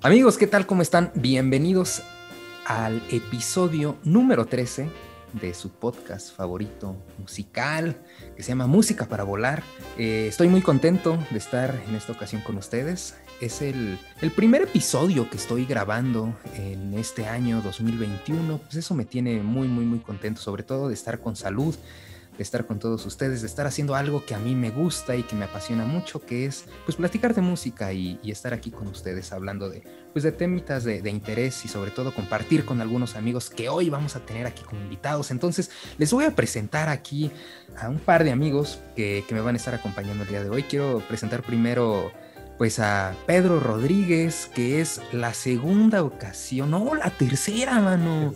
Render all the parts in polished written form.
Amigos, ¿qué tal? ¿Cómo están? Bienvenidos al episodio número 13 de su podcast favorito musical, que se llama Música para Volar. Estoy muy contento de estar en esta ocasión con ustedes. Es el primer episodio que estoy grabando en este año 2021. Pues eso me tiene muy contento, sobre todo de estar con salud, de estar con todos ustedes, de estar haciendo algo que a mí me gusta y que me apasiona mucho, que es pues platicar de música y estar aquí con ustedes hablando de temitas de interés y sobre todo compartir con algunos amigos que hoy vamos a tener aquí como invitados. Entonces les voy a presentar aquí a un par de amigos que me van a estar acompañando el día de hoy. Quiero presentar primero pues a Pedro Rodríguez, que es la segunda ocasión, no, la tercera, mano.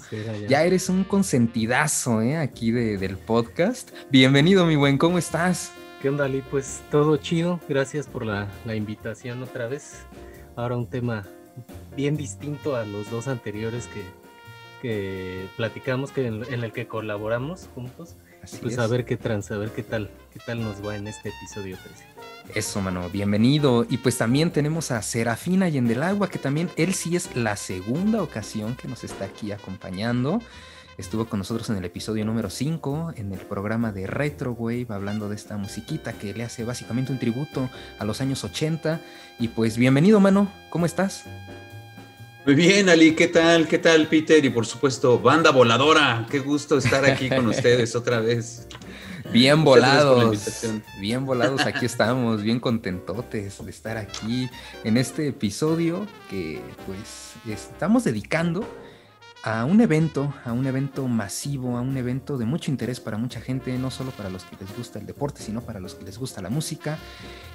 Ya eres un consentidazo, aquí del podcast. Bienvenido, mi buen, ¿cómo estás? ¿Qué onda, Ali? Pues todo chido, gracias por la invitación otra vez. Ahora un tema bien distinto a los dos anteriores que platicamos, que en el que colaboramos juntos. Así pues es. A ver qué tranza, a ver qué tal nos va en este episodio 13. Eso, mano, bienvenido. Y pues también tenemos a Serafina Yendelagua, que también él sí es la segunda ocasión que nos está aquí acompañando. Estuvo con nosotros en el episodio número 5, en el programa de Retrowave, hablando de esta musiquita que le hace básicamente un tributo a los años 80. Y pues bienvenido, mano, ¿cómo estás? Muy bien, Ali, ¿Qué tal, Peter? Y por supuesto, Banda Voladora, qué gusto estar aquí con ustedes otra vez. Bien volados, aquí estamos, bien contentotes de estar aquí en este episodio que pues estamos dedicando a un evento masivo, a un evento de mucho interés para mucha gente, no solo para los que les gusta el deporte, sino para los que les gusta la música.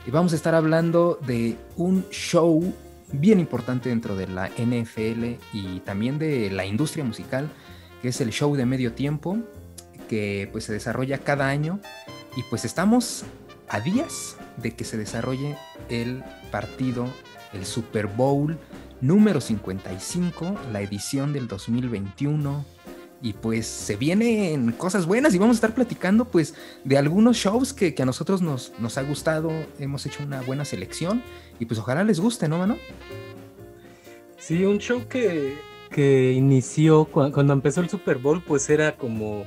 Y vamos a estar hablando de un show bien importante dentro de la NFL y también de la industria musical, que es el show de medio tiempo, que pues se desarrolla cada año y pues estamos a días de que se desarrolle el partido, el Super Bowl número 55, la edición del 2021, y pues se vienen cosas buenas y vamos a estar platicando pues de algunos shows que a nosotros nos ha gustado, hemos hecho una buena selección y pues ojalá les guste, ¿no, mano? Sí, un show que inició cuando empezó el Super Bowl, pues era como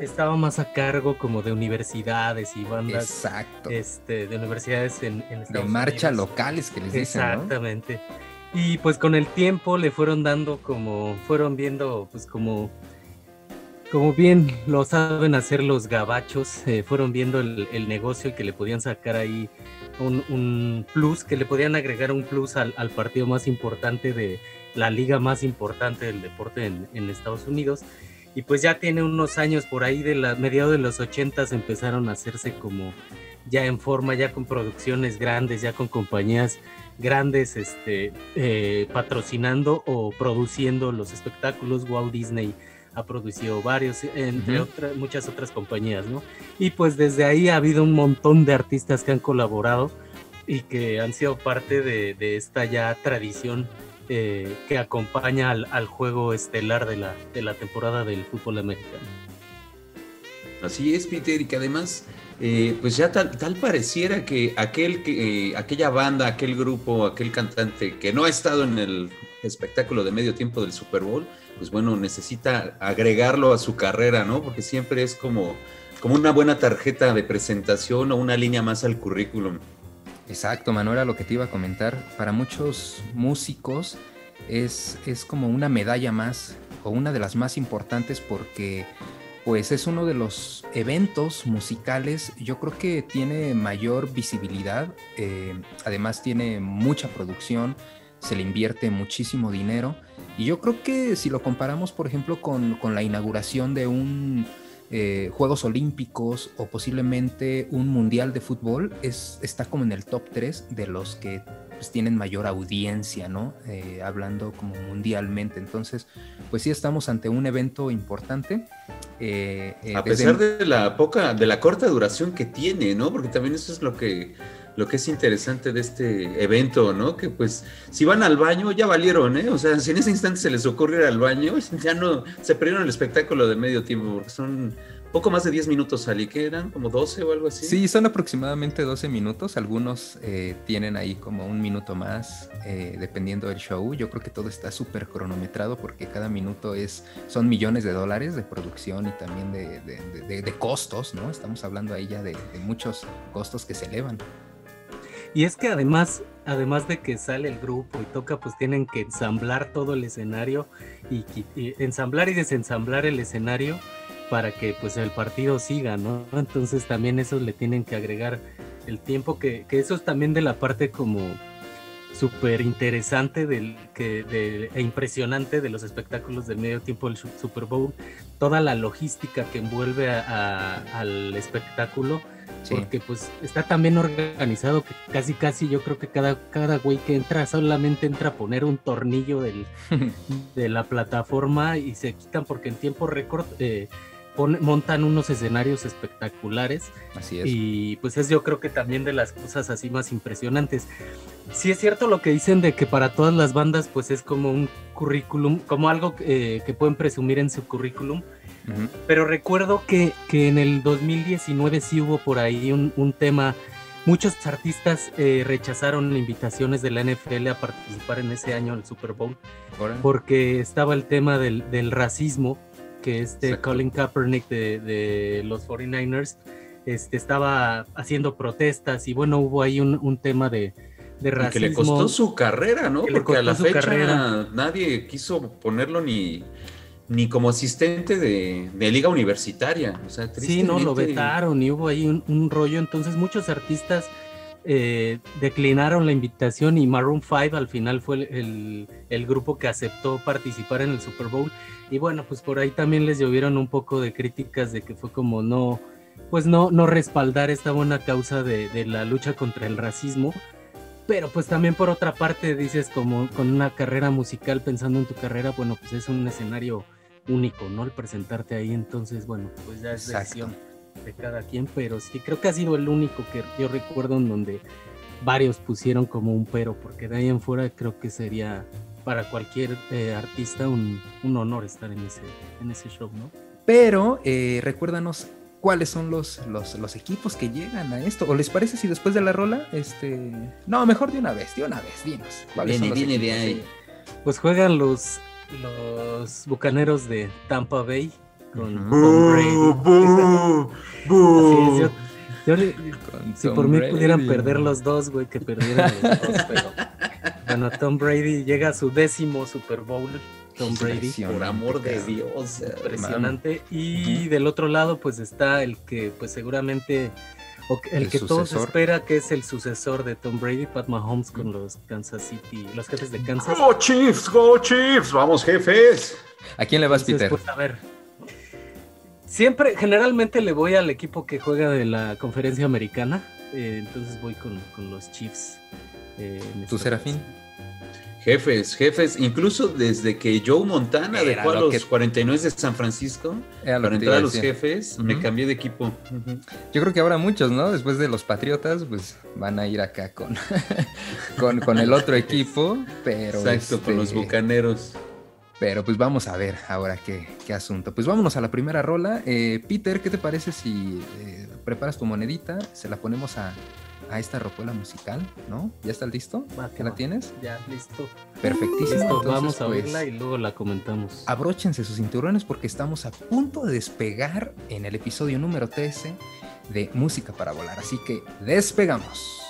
estaba más a cargo como de universidades y bandas. Exacto. De universidades en Estados Unidos. De marcha locales que les dicen, ¿no? Exactamente. Y pues con el tiempo le fueron dando fueron viendo pues como bien lo saben hacer los gabachos, fueron viendo el negocio que le podían sacar ahí un plus, que le podían agregar un plus al partido más importante de la liga más importante del deporte en Estados Unidos. Y pues ya tiene unos años por ahí, de la mediados de los 80s empezaron a hacerse como ya en forma, ya con producciones grandes, ya con compañías grandes patrocinando o produciendo los espectáculos. Walt Disney ha producido varios, entre muchas otras compañías, ¿no? Y pues desde ahí ha habido un montón de artistas que han colaborado y que han sido parte de esta ya tradición que acompaña al juego estelar de la temporada del fútbol americano. Así es, Peter, y que además pues ya tal pareciera que aquella banda, aquel grupo, aquel cantante que no ha estado en el espectáculo de medio tiempo del Super Bowl, pues bueno, necesita agregarlo a su carrera, ¿no? Porque siempre es como una buena tarjeta de presentación o una línea más al currículum. Exacto, Manuela, lo que te iba a comentar, para muchos músicos es como una medalla más o una de las más importantes, porque pues es uno de los eventos musicales, yo creo que tiene mayor visibilidad, además tiene mucha producción, se le invierte muchísimo dinero y yo creo que si lo comparamos por ejemplo con la inauguración de un Juegos Olímpicos o posiblemente un mundial de fútbol, está como en el top 3 de los que pues tienen mayor audiencia, ¿no? Hablando como mundialmente. Entonces pues sí estamos ante un evento importante, a pesar de la corta duración que tiene, ¿no? Porque también eso es lo que es interesante de este evento, ¿no? Que pues si van al baño ya valieron, o sea, si en ese instante se les ocurre ir al baño, ya no, se perdieron el espectáculo de medio tiempo, porque son poco más de 10 minutos salí, que eran como 12 o algo así. Sí, son aproximadamente 12 minutos. Algunos tienen ahí como un minuto más, dependiendo del show. Yo creo que todo está súper cronometrado porque cada minuto son millones de dólares de producción y también de costos, ¿no? Estamos hablando ahí ya de muchos costos que se elevan. Y es que además de que sale el grupo y toca, pues tienen que ensamblar todo el escenario y ensamblar y desensamblar el escenario para que pues el partido siga, ¿no? Entonces también eso le tienen que agregar el tiempo, que eso es también de la parte como súper interesante e impresionante de los espectáculos del medio tiempo del Super Bowl, toda la logística que envuelve al espectáculo. Sí. Porque pues está tan bien organizado que casi yo creo que cada güey que entra solamente entra a poner un tornillo de la plataforma y se quitan, porque en tiempo récord montan unos escenarios espectaculares. Así es. Y pues es, yo creo que también de las cosas así más impresionantes. Sí es cierto lo que dicen de que para todas las bandas pues es como un currículum, como algo que pueden presumir en su currículum. Pero recuerdo que en el 2019 sí hubo por ahí un tema. Muchos artistas rechazaron invitaciones de la NFL a participar en ese año en el Super Bowl. Right. Porque estaba el tema del racismo, que exacto. Colin Kaepernick de los 49ers estaba haciendo protestas y bueno, hubo ahí un tema de racismo. Y que le costó su carrera, ¿no? Porque a la fecha nadie quiso ponerlo ni como asistente de liga universitaria, o sea, tristemente... Sí, no, lo vetaron y hubo ahí un rollo, entonces muchos artistas declinaron la invitación y Maroon 5 al final fue el grupo que aceptó participar en el Super Bowl, y bueno, pues por ahí también les llovieron un poco de críticas de que fue como no respaldar esta buena causa de la lucha contra el racismo. Pero pues también por otra parte dices, como con una carrera musical, pensando en tu carrera, bueno, pues es un escenario único, ¿no? El presentarte ahí, entonces, bueno, pues ya es decisión de cada quien, pero sí, creo que ha sido el único que yo recuerdo en donde varios pusieron como un pero, porque de ahí en fuera creo que sería para cualquier artista un honor estar en ese show, ¿no? Pero recuérdanos, ¿cuáles son los equipos que llegan a esto? ¿O les parece si después de la rola? No, mejor de una vez, dinos. ¿Cuáles son los de ahí? Pues juegan los Bucaneros de Tampa Bay con Brady. Así es, si por mí pudieran perder los dos, güey, que perdieran los dos, pero... Bueno, Tom Brady llega a su 10º Super Bowl. Tom Brady, por amor de Dios, impresionante, man. Y del otro lado pues está el que pues seguramente el que todos esperan que es el sucesor de Tom Brady, Pat Mahomes, con los Kansas City, los Jefes de Kansas. Go Chiefs, vamos Jefes. ¿A quién le vas, Peter? Pues, a ver, siempre generalmente le voy al equipo que juega de la Conferencia Americana, entonces voy con los Chiefs. ¿Tu Serafín? Jefes, incluso desde que Joe Montana dejó a los 49 de San Francisco para entrar a los Jefes, me cambié de equipo. Uh-huh. Yo creo que ahora muchos, ¿no? Después de los Patriotas, pues van a ir acá con el otro equipo, pero... Exacto, con los Bucaneros. Pero pues vamos a ver ahora qué asunto. Pues vámonos a la primera rola. Peter, ¿qué te parece si preparas tu monedita? Se la ponemos a esta rocuela musical, ¿no? ¿Ya está listo? ¿Ya la tienes? Ya, listo. Perfectísimo. Listo, entonces, vamos a oírla y luego la comentamos. Abróchense sus cinturones porque estamos a punto de despegar en el episodio número 13 de Música para Volar. Así que despegamos.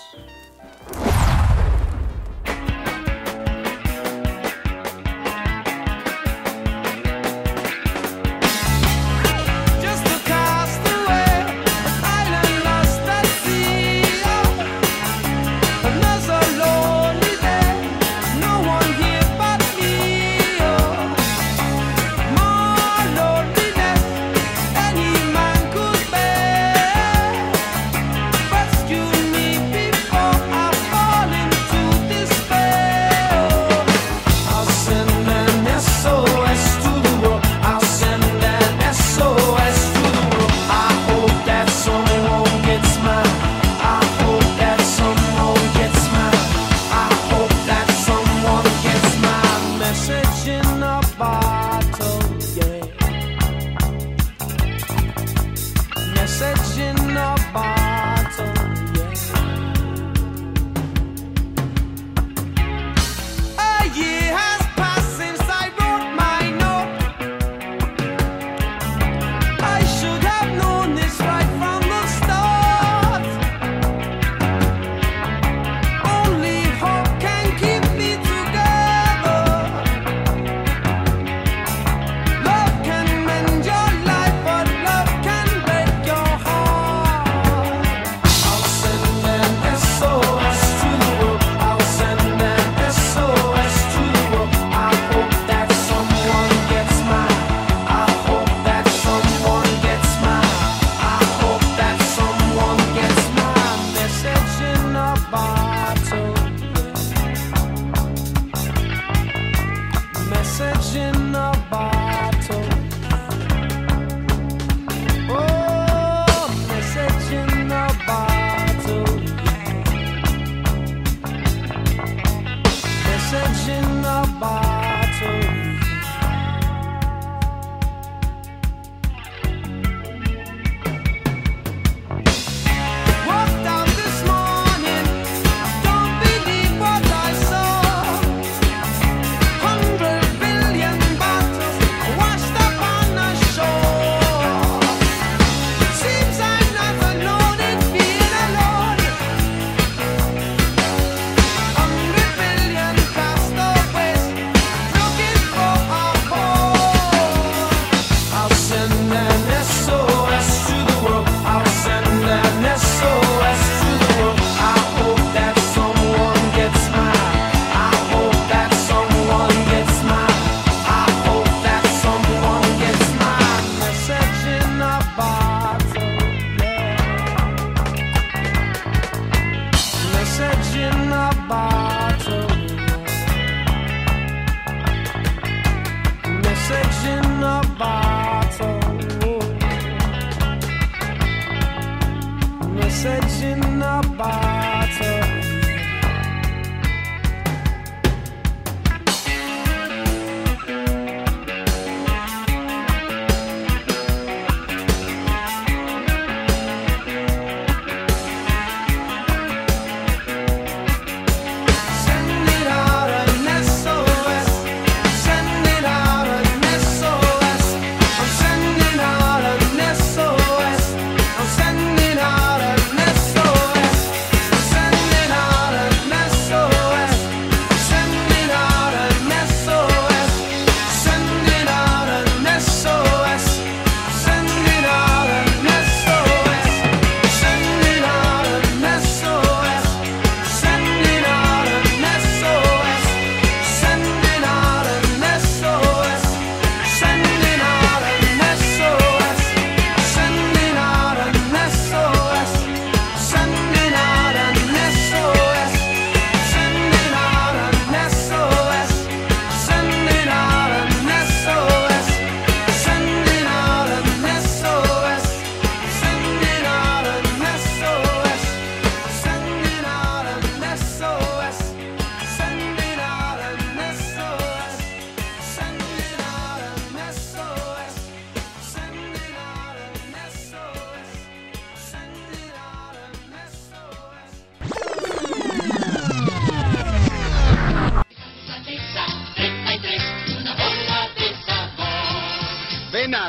sunsets in the bottle.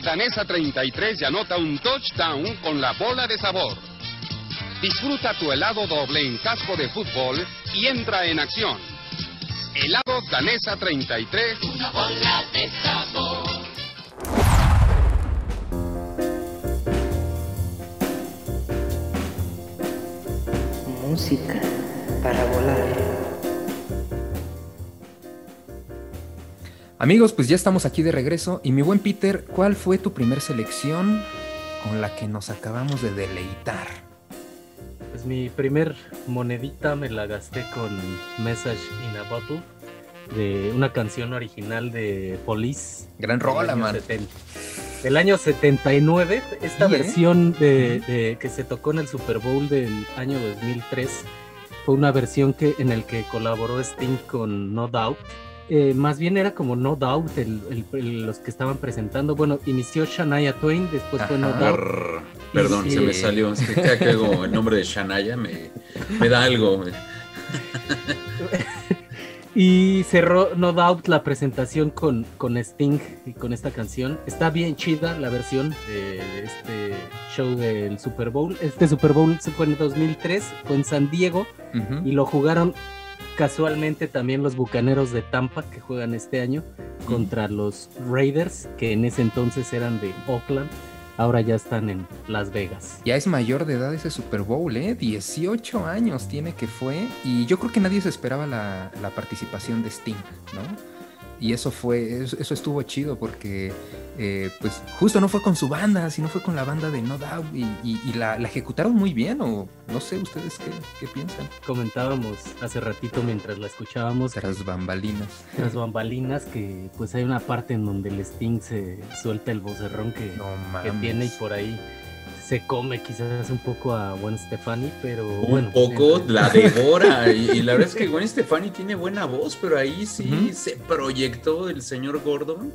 Danesa 33 y anota un touchdown con la bola de sabor. Disfruta tu helado doble en casco de fútbol y entra en acción. Helado Danesa 33. Una bola de sabor. Música para volar. Amigos, pues ya estamos aquí de regreso. Y mi buen Peter, ¿cuál fue tu primer selección con la que nos acabamos de deleitar? Pues mi primer monedita me la gasté con Message in a Bottle, de una canción original de Police. Gran rola, man. Del año 79, esta versión de que se tocó en el Super Bowl del año 2003 fue una versión en la que colaboró Sting con No Doubt. Más bien era como No Doubt los que estaban presentando. Bueno, inició Shania Twain, después fue No Doubt. Perdón, se me salió. Cada que hago el nombre de Shania me da algo. Y cerró No Doubt la presentación con Sting y con esta canción. Está bien chida la versión de este show del Super Bowl. Este Super Bowl se fue en 2003, fue en San Diego, y lo jugaron casualmente también los Bucaneros de Tampa, que juegan este año contra los Raiders, que en ese entonces eran de Oakland, ahora ya están en Las Vegas. Ya es mayor de edad ese Super Bowl, 18 años tiene que fue, y yo creo que nadie se esperaba la participación de Sting, ¿no? Y eso estuvo chido porque pues justo no fue con su banda, sino fue con la banda de No Doubt y la ejecutaron muy bien, o no sé, ¿ustedes qué piensan? Comentábamos hace ratito mientras la escuchábamos. Tras bambalinas, que pues hay una parte en donde el Sting se suelta el vocerrón que tiene y por ahí se come quizás un poco a Gwen Stefani, pero la devora, y la verdad es que Gwen Stefani tiene buena voz, pero ahí sí se proyectó el señor Gordon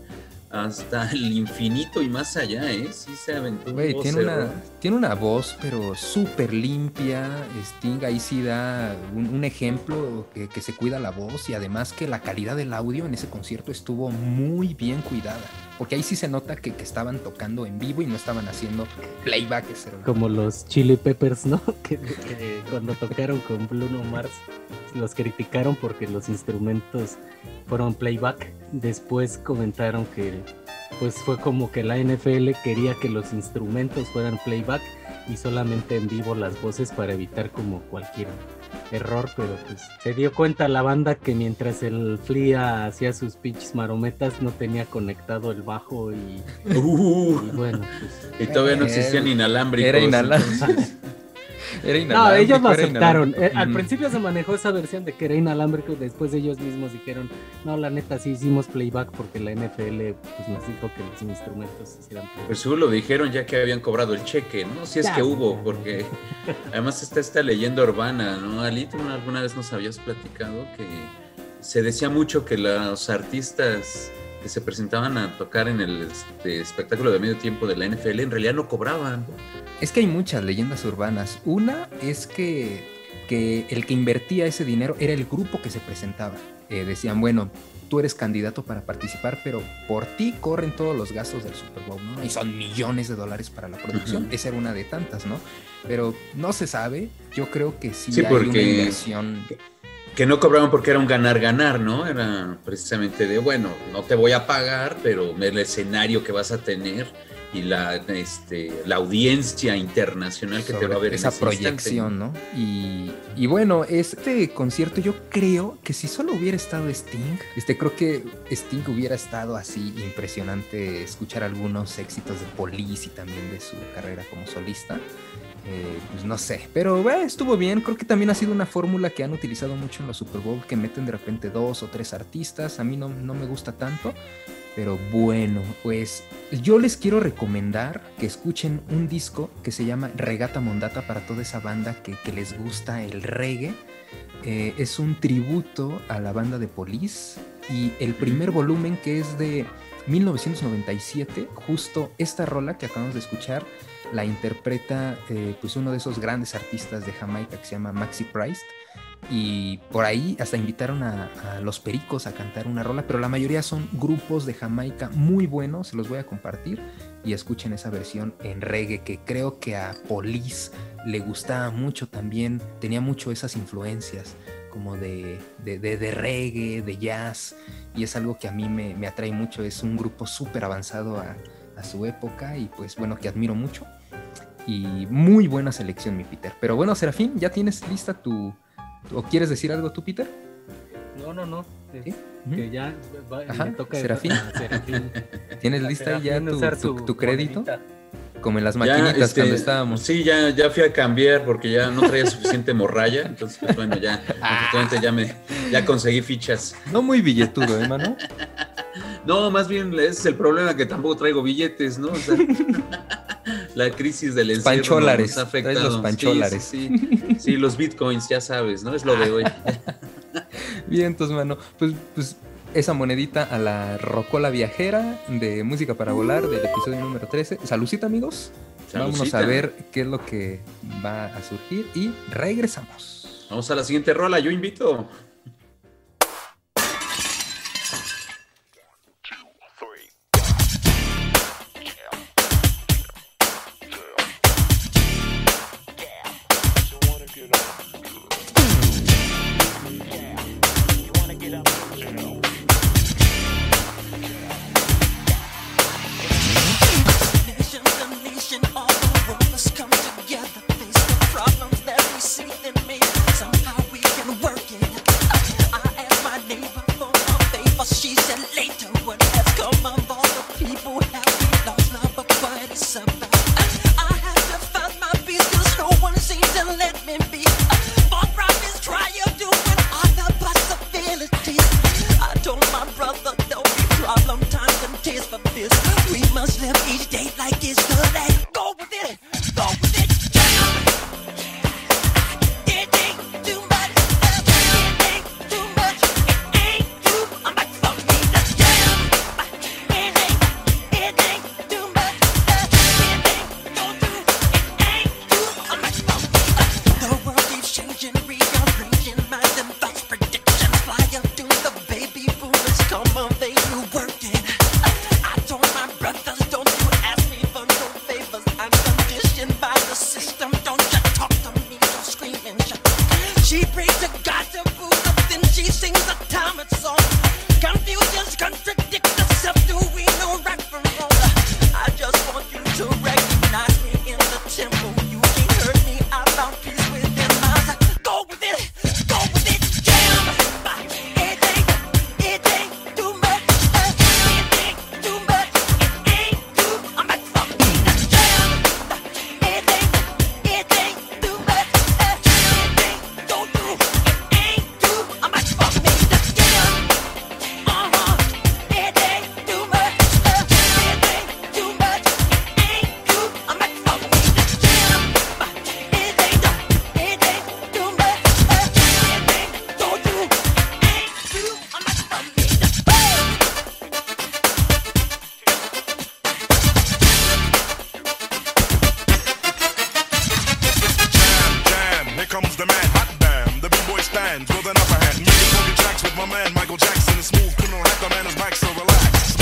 hasta el infinito y más allá, sí se aventó. Güey, tiene una voz, pero súper limpia. Sting ahí sí da un ejemplo que se cuida la voz, y además que la calidad del audio en ese concierto estuvo muy bien cuidada. Porque ahí sí se nota que estaban tocando en vivo y no estaban haciendo playback. Como los Chili Peppers, ¿no? Que cuando tocaron con Bruno Mars los criticaron porque los instrumentos fueron playback. Después comentaron que pues fue como que la NFL quería que los instrumentos fueran playback y solamente en vivo las voces para evitar como cualquier error, pero pues se dio cuenta la banda que mientras el Flea hacía sus pinches marometas no tenía conectado el bajo y bueno, pues, y todavía no existían inalámbricos. Era inalámbrico. No, ellos lo aceptaron. Al principio se manejó esa versión de que era inalámbrico, y después ellos mismos dijeron, no, la neta, sí hicimos playback porque la NFL pues, nos dijo que los instrumentos hicieran playback. Pues seguro lo dijeron ya que habían cobrado el cheque, ¿no? Si es que hubo, porque Además está esta leyenda urbana, ¿no? Ali, ¿tú alguna vez nos habías platicado que se decía mucho que los artistas que se presentaban a tocar en el espectáculo de medio tiempo de la NFL en realidad no cobraban? Es que hay muchas leyendas urbanas. Una es que el que invertía ese dinero era el grupo que se presentaba. Decían, bueno, tú eres candidato para participar, pero por ti corren todos los gastos del Super Bowl, ¿no? Y son millones de dólares para la producción. Uh-huh. Esa era una de tantas, ¿no? Pero no se sabe. Yo creo que sí, hay porque una inversión. Que no cobraban porque era un ganar-ganar, ¿no? Era precisamente de, bueno, no te voy a pagar, pero el escenario que vas a tener y la audiencia internacional que te va a ver esa en ese proyección, instante, ¿no? Y bueno, este concierto yo creo que si solo hubiera estado Sting, creo que Sting hubiera estado así impresionante escuchar algunos éxitos de Police y también de su carrera como solista. Pues no sé, pero estuvo bien. Creo que también ha sido una fórmula que han utilizado mucho en los Super Bowl, que meten de repente 2 o 3 artistas. A mí no me gusta tanto. Pero bueno, pues yo les quiero recomendar que escuchen un disco que se llama Regata Mondata para toda esa banda que les gusta el reggae. Es un tributo a la banda de Police y el primer volumen, que es de 1997, justo esta rola que acabamos de escuchar la interpreta pues uno de esos grandes artistas de Jamaica que se llama Maxi Priest. Y por ahí hasta invitaron a los Pericos a cantar una rola, pero la mayoría son grupos de Jamaica muy buenos. Se los voy a compartir y escuchen esa versión en reggae, que creo que a Police le gustaba mucho también. Tenía mucho esas influencias como de reggae, de jazz, y es algo que a mí me atrae mucho. Es un grupo súper avanzado a su época y pues bueno, que admiro mucho. Y muy buena selección, mi Peter. Pero bueno, Serafín, ¿ya tienes lista tu... ¿O quieres decir algo tú, Peter? No. ¿Sí? Que ya me toca. Serafín. Serafín. ¿Tienes lista Serafín ya tu crédito? Monedita. Como en las maquinitas ya, cuando estábamos. Sí, ya fui a cambiar porque ya no traía suficiente morralla. Entonces, pues, bueno, ya ya conseguí fichas. No muy billetudo, hermano. No, más bien ese es el problema, que tampoco traigo billetes, ¿no? O sea, la crisis del encierro pancholares, nos ha afectado. Los pancholares. Sí. Sí, los bitcoins, ya sabes, ¿no? Es lo de hoy. Bien, entonces, mano, pues esa monedita a la rocola viajera de Música para Volar del episodio número 13. Salucita, amigos. Salucita. Vámonos a ver qué es lo que va a surgir y regresamos. Vamos a la siguiente rola, yo invito... comes the man, hot damn, the b-boy stands with an upper hand. Music on your tracks with my man Michael Jackson, a smooth criminal rap, the man is back, so relax.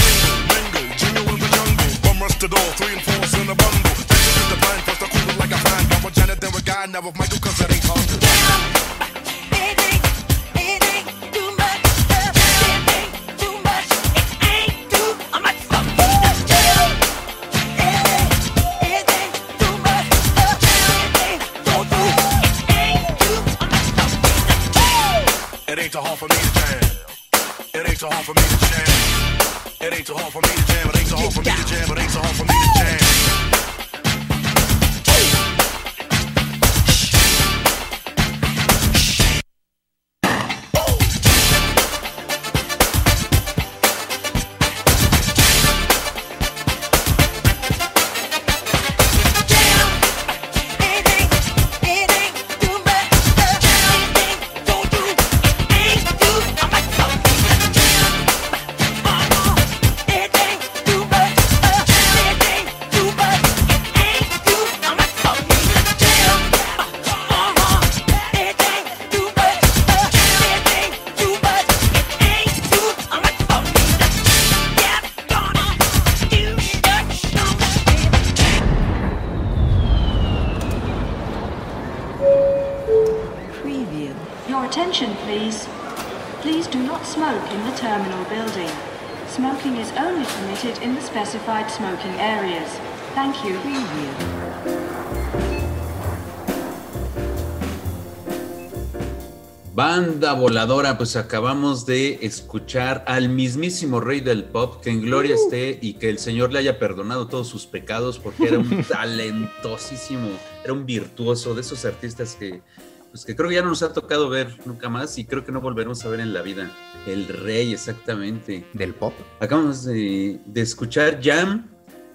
Mingle, jingle in the jungle, bum rush the door, 3 and 4's in a bundle. Texas the blind, plus the cooler like a fan. Got one Janet, then a guy, now with Michael, cause it ain't hard. It ain't too hard for me to jam. It ain't too hard for me to jam. It ain't too hard for me to jam. It ain't too hard for me to jam. It ain't too hard for me to jam. Smoking areas. Thank you. Banda Voladora, pues acabamos de escuchar al mismísimo rey del pop, que en gloria esté y que el Señor le haya perdonado todos sus pecados, porque era un talentosísimo, era un virtuoso de esos artistas que creo que ya no nos ha tocado ver nunca más y creo que no volveremos a ver en la vida. El rey, exactamente. Del pop. Acabamos de escuchar Jam,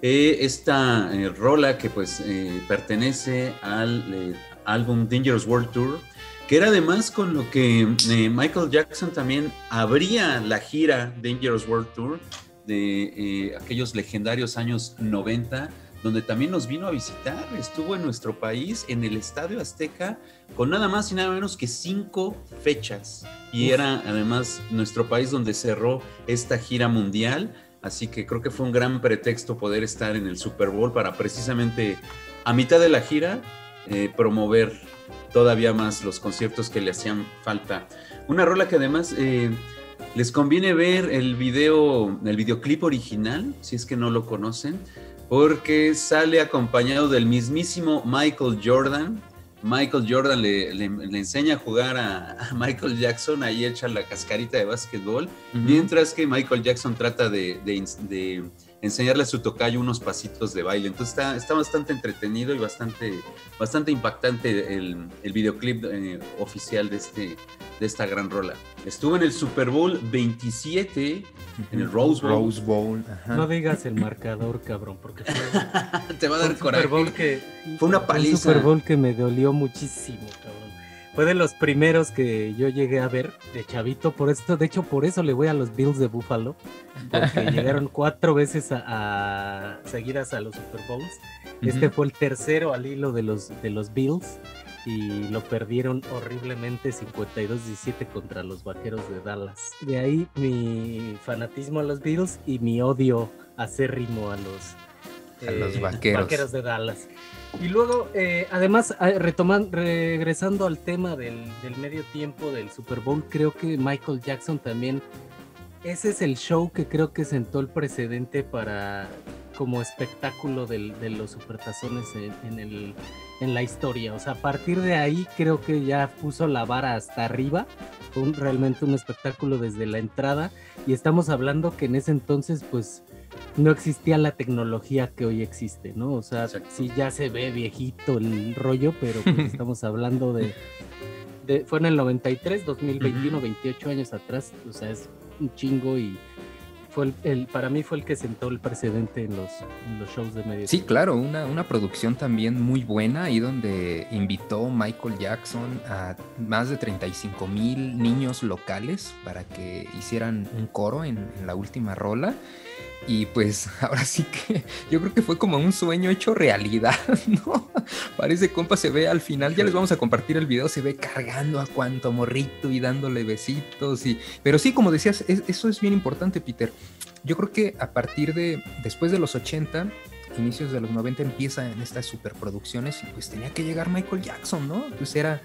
esta rola que pues pertenece al álbum Dangerous World Tour, que era además con lo que Michael Jackson también abría la gira Dangerous World Tour de aquellos legendarios años 90, donde también nos vino a visitar. Estuvo en nuestro país, en el Estadio Azteca, con nada más y nada menos que 5 fechas. Y era además nuestro país donde cerró esta gira mundial, así que creo que fue un gran pretexto poder estar en el Super Bowl para precisamente a mitad de la gira promover todavía más los conciertos que le hacían falta. Una rola que además... les conviene ver el videoclip original, si es que no lo conocen, porque sale acompañado del mismísimo Michael Jordan. Michael Jordan le enseña a jugar a Michael Jackson, ahí echa la cascarita de básquetbol, uh-huh. Mientras que Michael Jackson trata de enseñarle a su tocayo unos pasitos de baile. Entonces está bastante entretenido y bastante impactante el videoclip oficial de esta gran rola. Estuvo en el Super Bowl 27, uh-huh. En el Rose Bowl. Ajá. No digas el marcador, cabrón, porque te va a dar coraje. Fue una paliza. Un Super Bowl que me dolió muchísimo, cabrón. Fue de los primeros que yo llegué a ver de chavito, por eso le voy a los Bills de Buffalo, porque llegaron 4 veces a seguidas a los Super Bowls. Este fue el tercero al hilo de los Bills y lo perdieron horriblemente 52-17 contra los Vaqueros de Dallas. De ahí mi fanatismo a los Bills y mi odio acérrimo a los vaqueros de Dallas. Y luego, además, regresando al tema del medio tiempo del Super Bowl, creo que Michael Jackson también, ese es el show que creo que sentó el precedente para como espectáculo de los supertazones en la historia. O sea, a partir de ahí creo que ya puso la vara hasta arriba, fue realmente un espectáculo desde la entrada, y estamos hablando que en ese entonces pues no existía la tecnología que hoy existe, ¿no? O sea, exacto. Sí ya se ve viejito el rollo, pero pues estamos hablando de... Fue en el 93, 2021, 28 años atrás, o sea, es un chingo y fue para mí fue el que sentó el precedente en los shows de medio. Sí, claro, una producción también muy buena, ahí donde invitó Michael Jackson a más de 35,000 niños locales para que hicieran un coro en la última rola. Y pues ahora sí que yo creo que fue como un sueño hecho realidad, ¿no? Parece compa, se ve al final, ya les vamos a compartir el video, se ve cargando a cuanto morrito y dándole besitos. Y, pero sí, como decías, eso es bien importante, Peter. Yo creo que a partir de, después de los 80, inicios de los 90, empiezan estas superproducciones y pues tenía que llegar Michael Jackson, ¿no? Pues era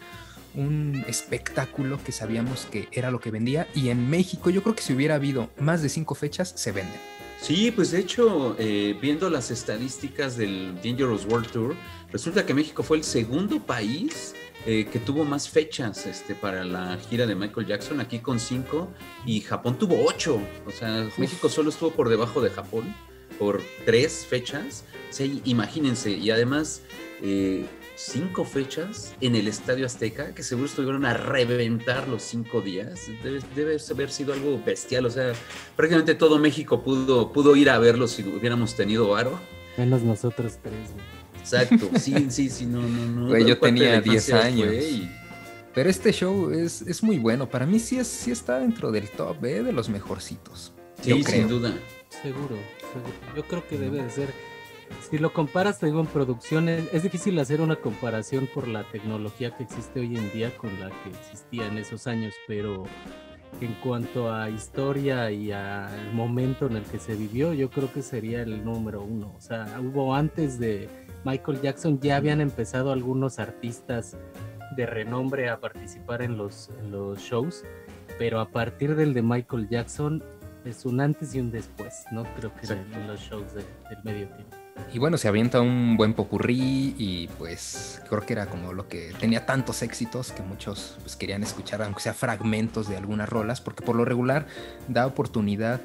un espectáculo que sabíamos que era lo que vendía, y en México yo creo que si hubiera habido más de 5 fechas, se venden. Sí, pues de hecho, viendo las estadísticas del Dangerous World Tour, resulta que México fue el segundo país que tuvo más fechas para la gira de Michael Jackson, aquí con 5, y Japón tuvo 8. O sea, México solo estuvo por debajo de Japón por 3 fechas. Sí, imagínense, y además 5 fechas en el Estadio Azteca, que seguro estuvieron a reventar los 5 días. Debe haber sido algo bestial, o sea, prácticamente todo México pudo ir a verlo si hubiéramos tenido varo. Menos nosotros 3, güey. Exacto, sí, no. Güey, yo tenía 10 años. Pero este show es muy bueno, para mí sí está dentro del top, de los mejorcitos. Sí, sin duda. Seguro, yo creo que debe de ser... Si lo comparas, te digo, en producciones, es difícil hacer una comparación por la tecnología que existe hoy en día con la que existía en esos años, pero en cuanto a historia y al momento en el que se vivió, yo creo que sería el número 1. O sea, hubo antes de Michael Jackson, ya habían empezado algunos artistas de renombre a participar en los shows, pero a partir del de Michael Jackson es un antes y un después, ¿no? Creo que en los shows del medio tiempo. Y bueno, se avienta un buen popurrí y pues creo que era como lo que tenía tantos éxitos que muchos pues querían escuchar, aunque sea fragmentos de algunas rolas, porque por lo regular da oportunidad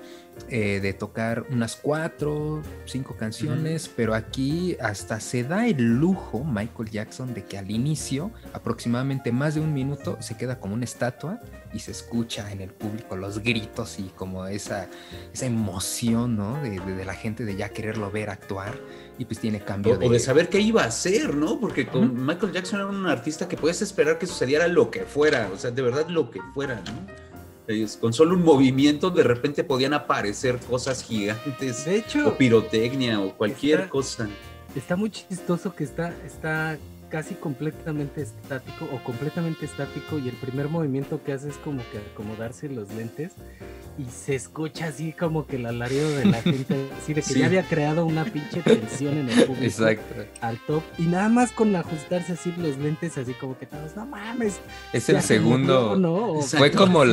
de tocar unas 4, 5 canciones, pero aquí hasta se da el lujo Michael Jackson de que al inicio, aproximadamente más de un minuto, se queda como una estatua y se escucha en el público los gritos y como esa emoción, ¿no? de la gente de ya quererlo ver actuar. Y pues tiene cambio o de saber qué iba a hacer, ¿no? Porque con Michael Jackson era un artista que podías esperar que sucediera lo que fuera, o sea, de verdad lo que fuera, ¿no? Con solo un movimiento de repente podían aparecer cosas gigantes, de hecho, o pirotecnia o cualquier cosa. Está muy chistoso que está casi completamente estático, y el primer movimiento que hace es como que acomodarse los lentes y se escucha así como que el alarido de la gente, así de que ya había creado una pinche tensión en el público. Exacto. Al top, y nada más con ajustarse así los lentes, así como que todos, no mames. Es el segundo, ¿no? Fue como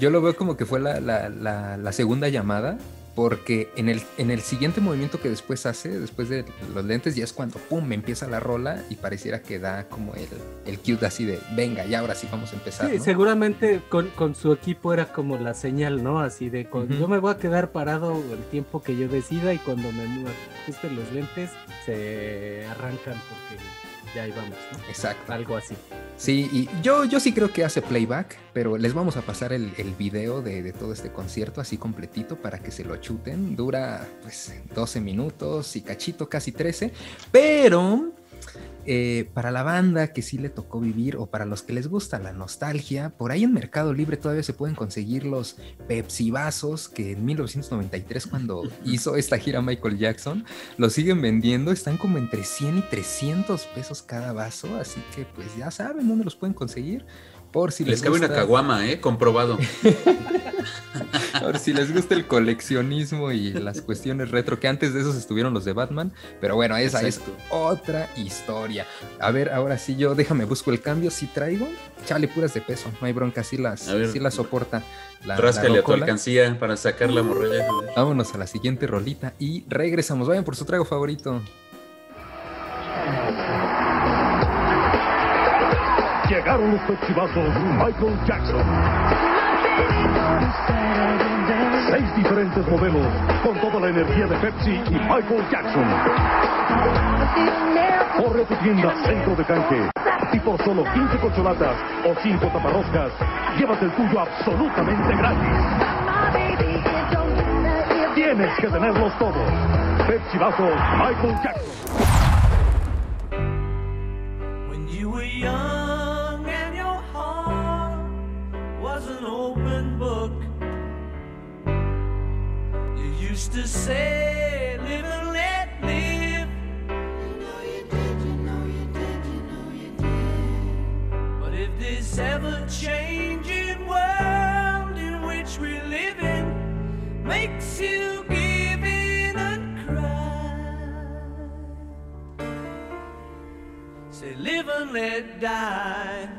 yo lo veo como que fue la segunda llamada, porque en el siguiente movimiento que después hace, después de los lentes, ya es cuando pum, empieza la rola y pareciera que da como el cue así de venga, ya ahora sí vamos a empezar. Sí, ¿no? Seguramente con su equipo era como la señal, ¿no? Así de yo me voy a quedar parado el tiempo que yo decida, y cuando me ajusten los lentes se arrancan porque ya íbamos, ¿no? Exacto. Algo así. Sí, y yo sí creo que hace playback, pero les vamos a pasar el video de todo este concierto así completito para que se lo chuten. Dura pues 12 minutos y cachito, casi 13, pero para la banda que sí le tocó vivir, o para los que les gusta la nostalgia, por ahí en Mercado Libre todavía se pueden conseguir los Pepsi vasos que en 1993, cuando hizo esta gira Michael Jackson, los siguen vendiendo, están como entre 100 y 300 pesos cada vaso, así que pues ya saben dónde los pueden conseguir. Por si les cabe una caguama, comprobado. Por si les gusta el coleccionismo y las cuestiones retro, que antes de esos estuvieron los de Batman, pero bueno, esa es otra historia. A ver, ahora sí yo, déjame, busco el cambio, si traigo, chale, puras de peso, no hay bronca, sí las soporta. Ráscale a tu alcancía para sacar la morralla. Vámonos a la siguiente rolita y regresamos, vayan por su trago favorito. Llegaron los pepsivazos Michael Jackson. 6 diferentes modelos con toda la energía de Pepsi y Michael Jackson. Corre a tu tienda Centro de Canje y por solo 15 corcholatas o 5 taparroscas, llévate el tuyo absolutamente gratis. Tienes que tenerlos todos. Pepsivazos Michael Jackson. When you were young, an open book, you used to say, live and let live. You know you did, you know you did, you know you did. But if this ever-changing world in which we live in makes you give in and cry, say live and let die.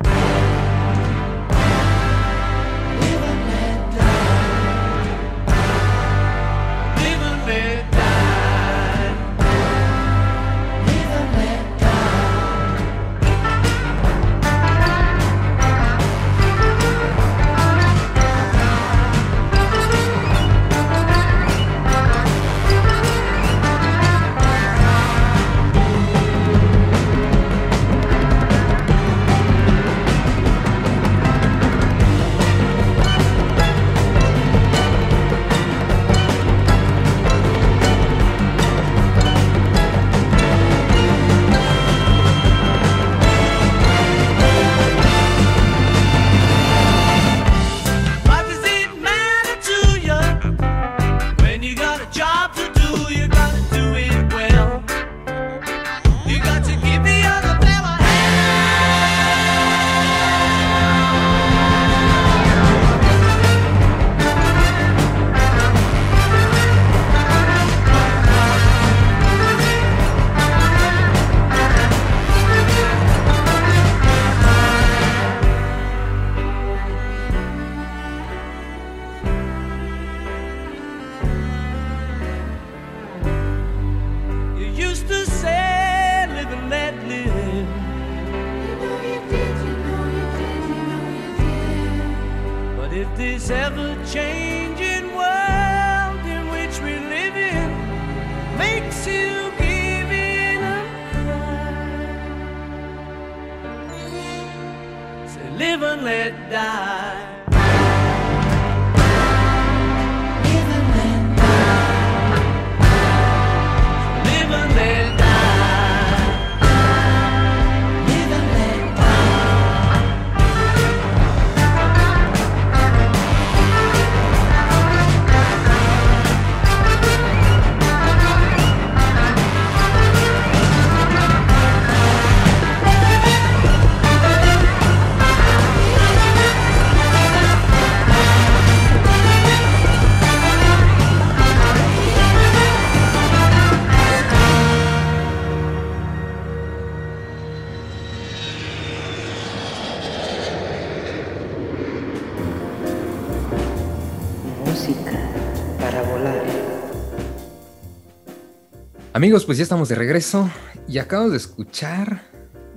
Amigos, pues ya estamos de regreso y acabamos de escuchar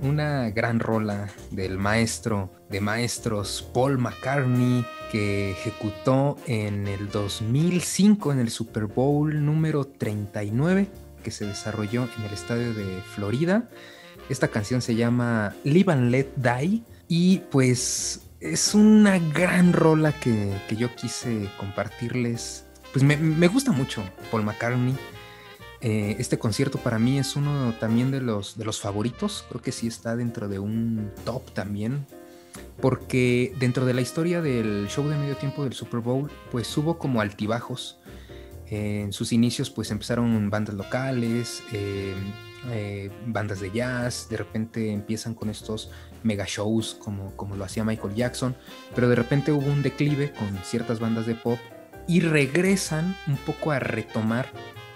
una gran rola del maestro de maestros Paul McCartney, que ejecutó en el 2005 en el Super Bowl número 39 que se desarrolló en el estadio de Florida. Esta canción se llama Live and Let Die y pues es una gran rola que yo quise compartirles. Pues me gusta mucho Paul McCartney. Este concierto para mí es uno también de los favoritos. Creo que sí está dentro de un top también, porque dentro de la historia del show de medio tiempo del Super Bowl, pues hubo como altibajos. En sus inicios pues empezaron bandas locales, bandas de jazz. De repente empiezan con estos mega shows como lo hacía Michael Jackson, pero de repente hubo un declive con ciertas bandas de pop y regresan un poco a retomar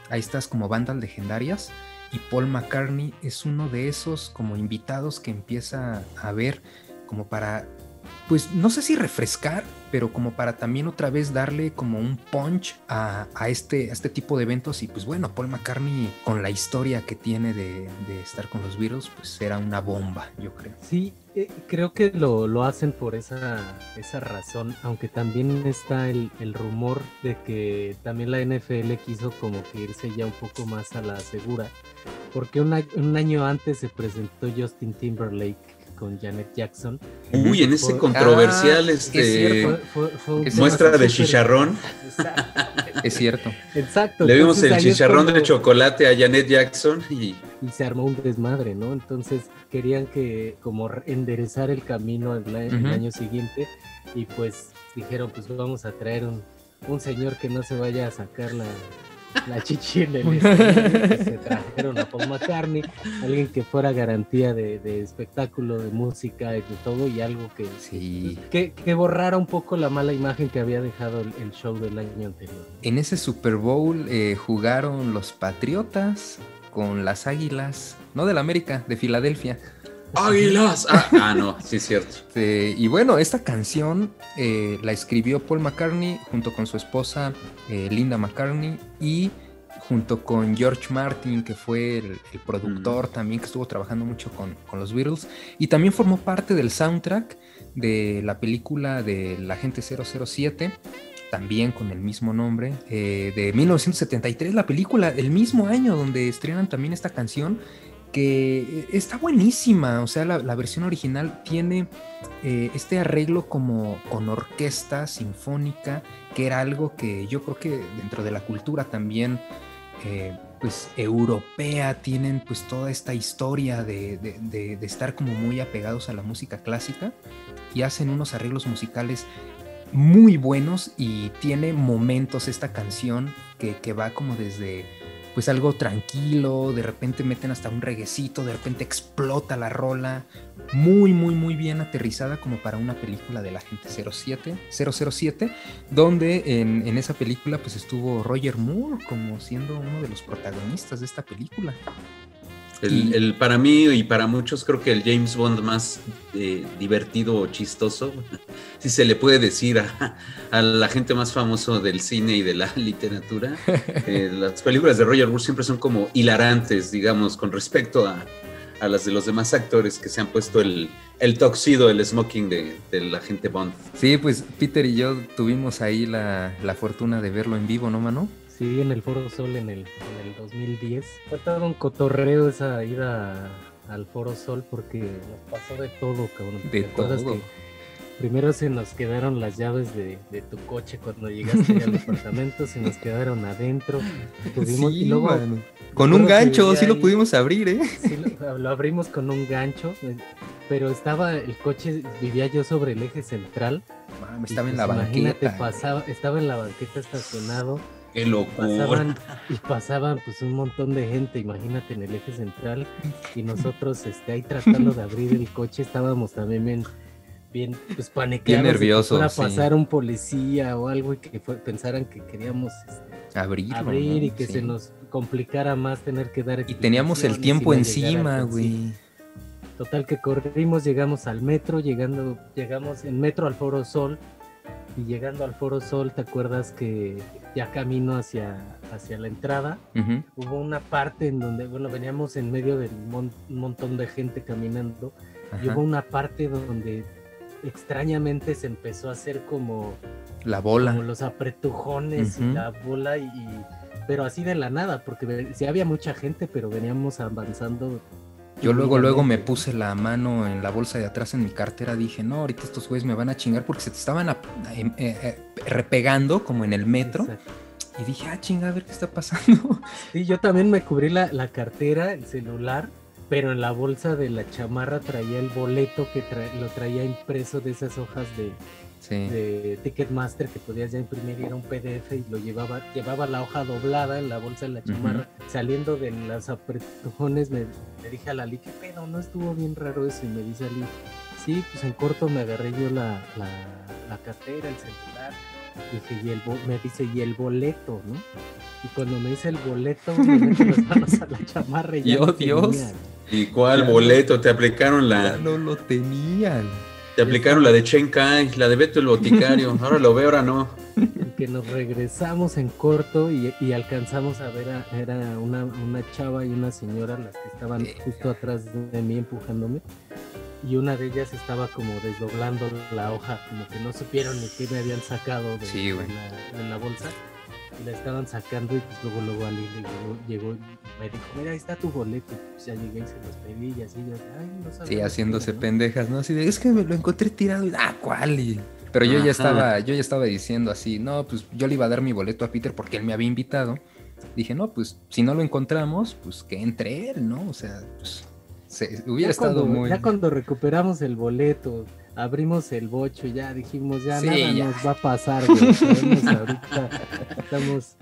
a estas como bandas legendarias, y Paul McCartney es uno de esos como invitados que empieza a ver como para, pues no sé si refrescar, pero como para también otra vez darle como un punch a este tipo de eventos. Y pues bueno, Paul McCartney con la historia que tiene de estar con los Beatles, pues era una bomba, yo creo. Sí, creo que lo hacen por esa razón, aunque también está el rumor de que también la NFL quiso como que irse ya un poco más a la segura, porque un año antes se presentó Justin Timberlake con Janet Jackson. Uy, en ese controversial fue muestra de chicharrón. Es cierto. Exacto. Le vimos el chicharrón de chocolate a Janet Jackson y se armó un desmadre, ¿no? Entonces querían que como enderezar el camino el año siguiente, y pues dijeron, pues vamos a traer un señor que no se vaya a sacar la la chichi del estadio, se trajeron a Paul McCartney, alguien que fuera garantía de espectáculo, de música y de todo, y algo que, sí, que borrara un poco la mala imagen que había dejado el show del año anterior. En ese Super Bowl jugaron los Patriotas con las Águilas, no del América, de Filadelfia. ¡Águilas! Ah, no, sí es cierto. Y bueno, esta canción la escribió Paul McCartney junto con su esposa Linda McCartney y junto con George Martin, que fue el productor también, que estuvo trabajando mucho con los Beatles, y también formó parte del soundtrack de la película de El Agente 007, también con el mismo nombre, de 1973, la película, el mismo año donde estrenan también esta canción, que está buenísima. O sea, la versión original tiene este arreglo como con orquesta sinfónica, que era algo que yo creo que dentro de la cultura también pues europea tienen pues toda esta historia de estar como muy apegados a la música clásica, y hacen unos arreglos musicales muy buenos, y tiene momentos esta canción que va como desde pues algo tranquilo, de repente meten hasta un reguecito, de repente explota la rola, muy, muy, muy bien aterrizada como para una película del Agente 007, donde en esa película pues estuvo Roger Moore como siendo uno de los protagonistas de esta película. Para mí y para muchos creo que el James Bond más divertido o chistoso, si se le puede decir a la gente más famosa del cine y de la literatura, las películas de Roger Moore siempre son como hilarantes, digamos, con respecto a las de los demás actores que se han puesto el tuxedo, el smoking del agente Bond. Sí, pues Peter y yo tuvimos ahí la fortuna de verlo en vivo, ¿no, Manu? Sí, en el Foro Sol en el 2010. Fue todo un cotorreo esa ida al Foro Sol porque nos pasó de todo, cabrón. ¿Te acuerdas que primero se nos quedaron las llaves de tu coche cuando llegaste al departamento? Se nos quedaron adentro. Sí, y luego, bueno, con un gancho, sí lo pudimos abrir, ¿eh? Sí, lo abrimos con un gancho, pero estaba el coche, vivía yo sobre el eje central. Mami, estaba en la banqueta. Imagínate, estaba en la banqueta estacionado. ¡Qué locura! Y pasaban pues un montón de gente, imagínate, en el eje central, y nosotros ahí tratando de abrir el coche, estábamos también bien pues paniqueados, bien nerviosos, para pasar un policía o algo y que pensaran que queríamos abrir, ¿no? Y que se nos complicara más tener que dar, y teníamos el tiempo encima, güey. Total que corrimos, llegamos al metro, llegamos en metro al Foro Sol. Y llegando al Foro Sol, ¿te acuerdas que ya camino hacia la entrada? Uh-huh. Hubo una parte en donde, bueno, veníamos en medio de un montón de gente caminando. Ajá. Y hubo una parte donde extrañamente se empezó a hacer como la bola, como los apretujones, uh-huh, y la bola, pero así de la nada, porque sí había mucha gente, pero veníamos avanzando. Yo luego me puse la mano en la bolsa de atrás en mi cartera, dije, no, ahorita estos güeyes me van a chingar, porque se te estaban repegando como en el metro. Exacto. Y dije, chinga, a ver qué está pasando. Sí, yo también me cubrí la cartera, el celular, pero en la bolsa de la chamarra traía el boleto que lo traía impreso de esas hojas de Ticketmaster que podías ya imprimir, y era un PDF, y lo llevaba la hoja doblada en la bolsa de la chamarra. Uh-huh. Saliendo de las apretujones le dije a Lali, ¿qué pedo? ¿No estuvo bien raro eso? Y me dice Lali, sí, pues en corto me agarré yo la cartera, el celular, dije, me dice, y el boleto, ¿no? Y cuando me hice el boleto, me metí las manos a la chamarra y ya lo tenían. ¿Y cuál boleto? Te aplicaron la... No lo tenían. Te aplicaron la de Chen Kai, la de Beto el Boticario, ahora lo veo, ahora no. Que nos regresamos en corto y alcanzamos a ver era una chava y una señora, las que estaban justo atrás de mí empujándome, y una de ellas estaba como desdoblando la hoja, como que no supieron ni qué me habían sacado de la bolsa, y la estaban sacando, y pues luego alguien llegó, me dijo, mira, ahí está tu boleto, pues ya llegué y se los pedí, y así, ay, no sabía. Sí, haciéndose pendejas, ¿no? Así de, es que me lo encontré tirado, y ¿cuál? Pero yo ya estaba diciendo así, no, pues yo le iba a dar mi boleto a Peter porque él me había invitado. Dije, no, pues si no lo encontramos, pues que entre él, ¿no? O sea, pues hubiera estado muy... Ya cuando recuperamos el boleto... Abrimos el bocho y ya dijimos, ya sí, nada nos va a pasar, güey. Ahorita estamos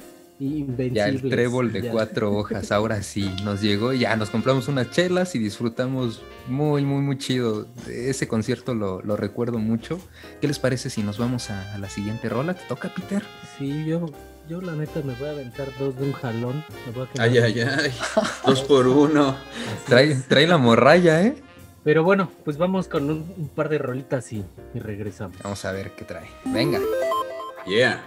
Invencibles. Ya el trébol de 4 hojas, ahora sí, nos llegó y ya nos compramos unas chelas y disfrutamos muy, muy, muy chido. Ese concierto lo recuerdo mucho. ¿Qué les parece si nos vamos a la siguiente rola? ¿Te toca, Peter? Sí, yo la neta me voy a aventar 2 de un jalón. Me voy a quemar. Ay. 2 por 1. Trae la morralla, ¿eh? Pero bueno, pues vamos con un par de rolitas y regresamos. Vamos a ver qué trae. Venga. Yeah.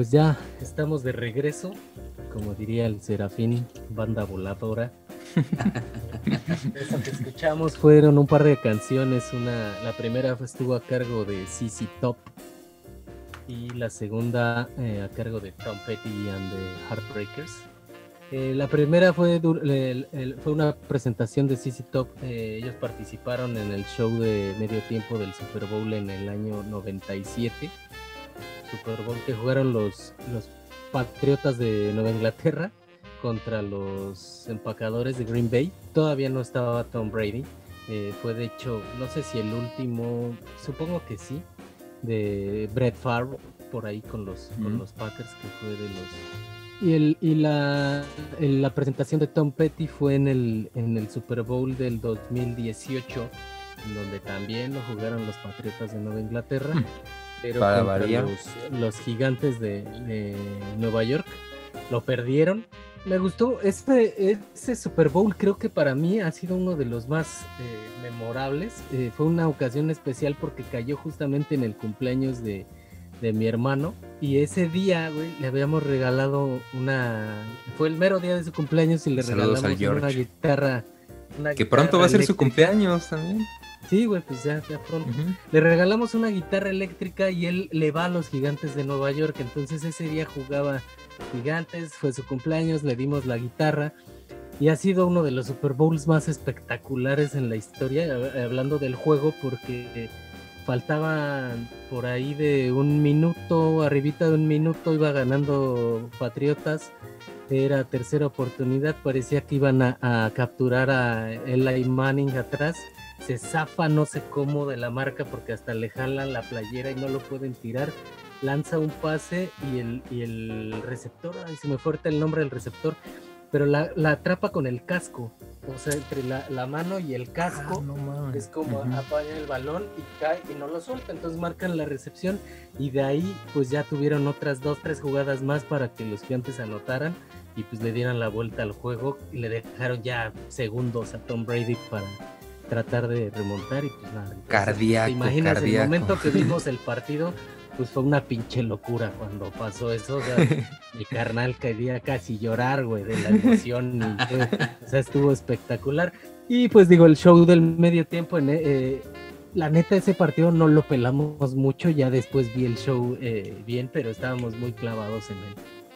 pues ya estamos de regreso, como diría el Serafín, Banda Voladora. Eso que escuchamos fueron un par de canciones. La primera estuvo a cargo de ZZ Top y la segunda a cargo de Tom Petty and the Heartbreakers. La primera fue una presentación de ZZ Top. Ellos participaron en el show de medio tiempo del Super Bowl en el año 97. Super Bowl que jugaron los Patriotas de Nueva Inglaterra contra los Empacadores de Green Bay. Todavía no estaba Tom Brady. Fue de hecho, no sé si el último, supongo que sí, de Brett Favre por ahí con los Packers, que fue de los... Y la presentación de Tom Petty fue en el Super Bowl del 2018, donde también lo jugaron los Patriotas de Nueva Inglaterra, pero contra los Gigantes de Nueva York. Lo perdieron. Me gustó, este Super Bowl creo que para mí ha sido uno de los más memorables. Fue una ocasión especial porque cayó justamente en el cumpleaños de mi hermano, y ese día, güey, le habíamos regalado fue el mero día de su cumpleaños y le Saludos regalamos una guitarra. Que pronto va a ser su cumpleaños también. Sí, güey, pues ya pronto. Uh-huh. Le regalamos una guitarra eléctrica y él le va a los Gigantes de Nueva York, entonces ese día jugaba Gigantes, fue su cumpleaños, le dimos la guitarra y ha sido uno de los Super Bowls más espectaculares en la historia, hablando del juego, porque faltaban por ahí de un minuto, arribita de un minuto, iba ganando Patriotas, era tercera oportunidad, parecía que iban a capturar a Eli Manning atrás, se zafa no sé cómo de la marca porque hasta le jalan la playera y no lo pueden tirar. Lanza un pase y el receptor, ay, se me fue ahorita el nombre del receptor, pero la atrapa con el casco, o sea, entre la mano y el casco, no, es como apaña el balón y cae y no lo suelta, entonces marcan la recepción y de ahí pues ya tuvieron otras 2-3 jugadas más para que los Gigantes anotaran y pues le dieran la vuelta al juego y le dejaron ya segundos a Tom Brady para tratar de remontar y pues nada. Entonces, ¿te imaginas el momento que vimos el partido? Pues fue una pinche locura cuando pasó eso, o sea, mi carnal quería casi llorar, güey, de la emoción, y, o sea, estuvo espectacular. Y pues digo, el show del medio tiempo, la neta ese partido no lo pelamos mucho, ya después vi el show bien, pero estábamos muy clavados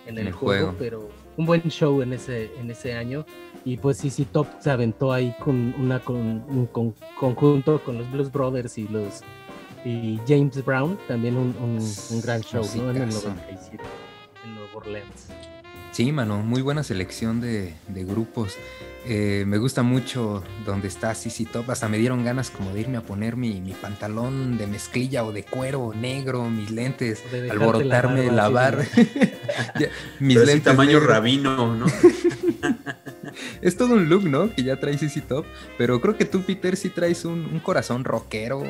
en el juego, pero un buen show en ese año. Y pues sí, Top se aventó ahí con un conjunto con los Blues Brothers y James Brown, también un gran show, ¿no? En el 97, en Nueva Orleans. Sí, mano, muy buena selección de grupos. Me gusta mucho donde está ZZ Top. Hasta me dieron ganas como de irme a poner mi pantalón de mezclilla o de cuero negro, mis lentes, alborotarme, lavar. Mis lentes. Es tamaño negro. Rabino, ¿no? Es todo un look, ¿no? Que ya trae ZZ Top. Pero creo que tú, Peter, sí traes un corazón rockero.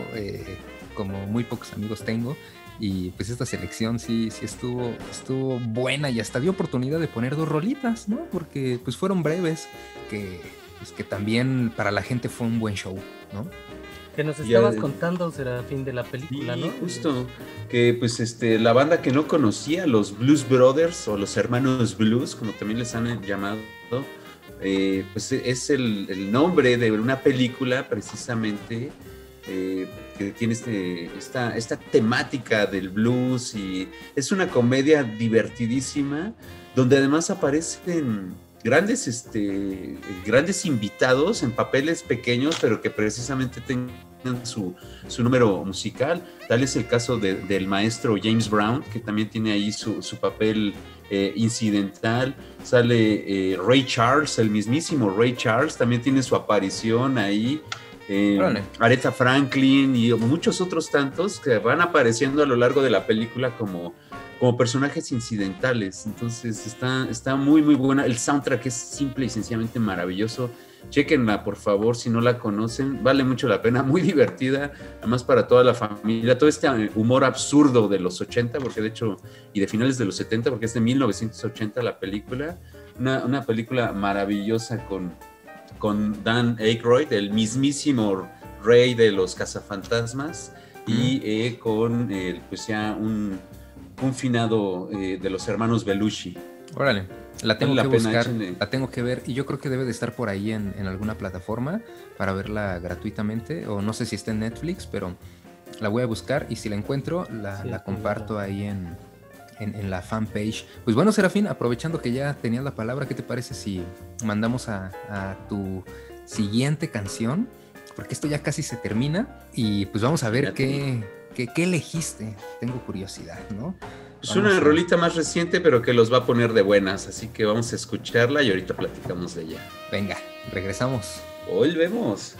Como muy pocos amigos tengo, y pues esta selección sí estuvo buena y hasta dio oportunidad de poner 2 rolitas, ¿no? Porque pues fueron breves, que también para la gente fue un buen show, ¿no? Que nos estabas contando, Serafín, de la película, sí, ¿no? Justo, que pues la banda que no conocía, los Blues Brothers o los Hermanos Blues, como también les han llamado, pues es el nombre de una película precisamente que tiene esta temática del blues, y es una comedia divertidísima donde además aparecen grandes invitados en papeles pequeños pero que precisamente tengan su número musical. Tal es el caso del maestro James Brown, que también tiene ahí su papel incidental. Sale Ray Charles, el mismísimo Ray Charles también tiene su aparición ahí. Aretha Franklin y muchos otros tantos que van apareciendo a lo largo de la película como personajes incidentales. Entonces está muy muy buena. El soundtrack es simple y sencillamente maravilloso. Chequenla, por favor, si no la conocen, vale mucho la pena, muy divertida, además para toda la familia, todo este humor absurdo de los 80, porque de hecho, y de finales de los 70, porque es de 1980 la película. Una película maravillosa con Dan Aykroyd, el mismísimo rey de los cazafantasmas, y con pues ya un un finado de los hermanos Belushi. Órale, la tengo que buscar, la tengo que ver, y yo creo que debe de estar por ahí en alguna plataforma para verla gratuitamente, o no sé si está en Netflix, pero la voy a buscar y si la encuentro la comparto ahí en la fanpage. Pues bueno, Serafín, aprovechando que ya tenías la palabra, ¿qué te parece si mandamos a tu siguiente canción? Porque esto ya casi se termina y pues vamos a ver qué elegiste. Tengo curiosidad, ¿no? Es una rolita más reciente, pero que los va a poner de buenas, así que vamos a escucharla y ahorita platicamos de ella. Venga, regresamos. Volvemos.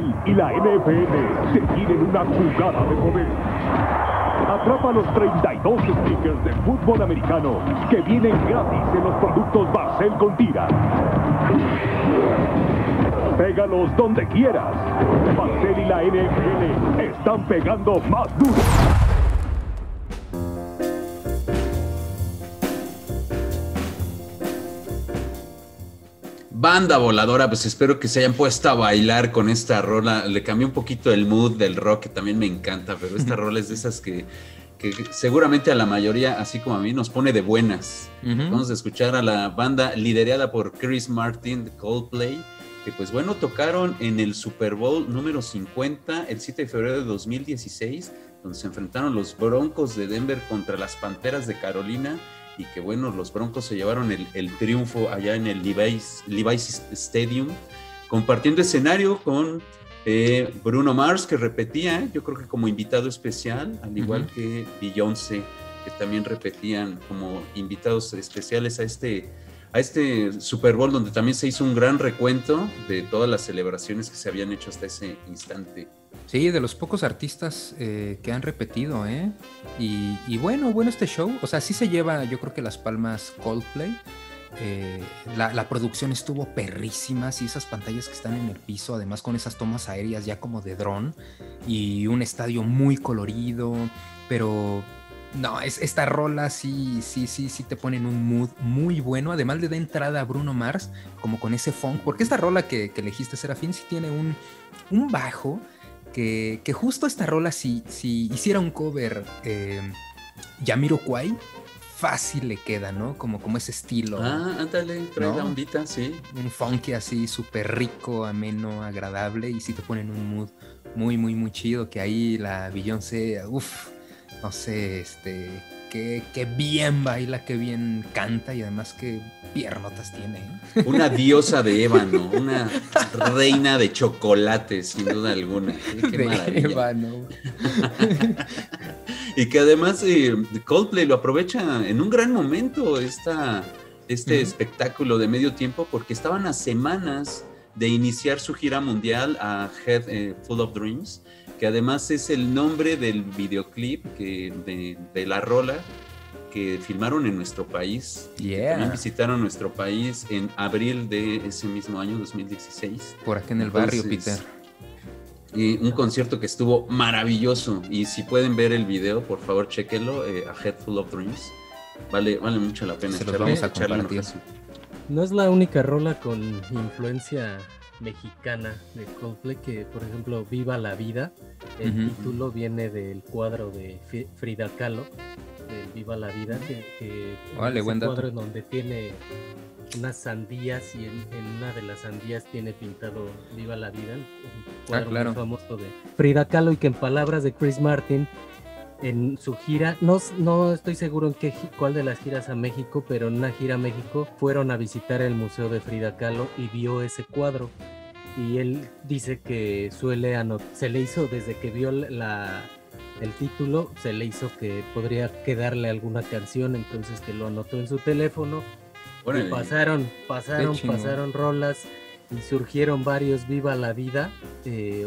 NFL y la NFL se tienen una jugada de poder. Atrapa los 32 stickers de fútbol americano que vienen gratis en los productos Barcel con tira. Pégalos donde quieras. Barcel y la NFL están pegando más duro. Banda Voladora, pues espero que se hayan puesto a bailar con esta rola. Le cambié un poquito el mood del rock, que también me encanta, pero esta rola es de esas que seguramente a la mayoría, así como a mí, nos pone de buenas. Uh-huh. Vamos a escuchar a la banda liderada por Chris Martin de Coldplay, que pues bueno, tocaron en el Super Bowl número 50, el 7 de febrero de 2016, donde se enfrentaron los Broncos de Denver contra las Panteras de Carolina. Y que bueno, los Broncos se llevaron el triunfo allá en el Levi's Stadium, compartiendo escenario con Bruno Mars, que repetía, yo creo que como invitado especial, al igual uh-huh. que Beyoncé, que también repetían como invitados especiales a este Super Bowl, donde también se hizo un gran recuento de todas las celebraciones que se habían hecho hasta ese instante. Sí, de los pocos artistas que han repetido, ¿eh? Y bueno este show, o sea, sí se lleva, yo creo que las palmas Coldplay. La producción estuvo perrísima, sí, esas pantallas que están en el piso, además con esas tomas aéreas ya como de dron, y un estadio muy colorido, pero... No, esta rola sí te pone en un mood muy bueno. Además le da entrada a Bruno Mars, como con ese funk, porque esta rola que elegiste, Serafín, sí tiene un bajo que justo esta rola, si hiciera un cover Jamiroquai, fácil le queda, ¿no? Como ese estilo. Ah, ándale, trae la ondita, sí. Un funky así, súper rico, ameno, agradable, y sí te pone en un mood muy, muy, muy chido, que ahí la Beyoncé, uff. No sé, qué bien baila, qué bien canta, y además qué piernotas tiene, ¿eh? Una diosa de ébano, una reina de chocolate, sin duda alguna. Qué maravilla. De ébano. Y que además Coldplay lo aprovecha en un gran momento uh-huh. espectáculo de medio tiempo, porque estaban a semanas de iniciar su gira mundial a Head Full of Dreams, que además es el nombre del videoclip de la rola que filmaron en nuestro país. Yeah. También visitaron nuestro país en abril de ese mismo año, 2016. Por acá en el barrio, Peter. Un concierto que estuvo maravilloso. Y si pueden ver el video, por favor, chéquenlo, A Head Full of Dreams. Vale mucho la pena. Se los vamos a compartir. No es la única rola con influencia mexicana de Coldplay, que por ejemplo Viva la Vida, el uh-huh. título viene del cuadro de Frida Kahlo, de Viva la Vida, que es un cuadro en donde tiene unas sandías, y en una de las sandías tiene pintado Viva la Vida, un cuadro muy famoso de Frida Kahlo, y que en palabras de Chris Martin, en su gira, no estoy seguro en cuál de las giras a México, pero en una gira a México fueron a visitar el Museo de Frida Kahlo y vio ese cuadro. Y él dice que se le hizo, desde que vio el título, se le hizo que podría quedarle alguna canción, entonces que lo anotó en su teléfono. Órale. Y pasaron rolas. Y surgieron varios Viva la Vida,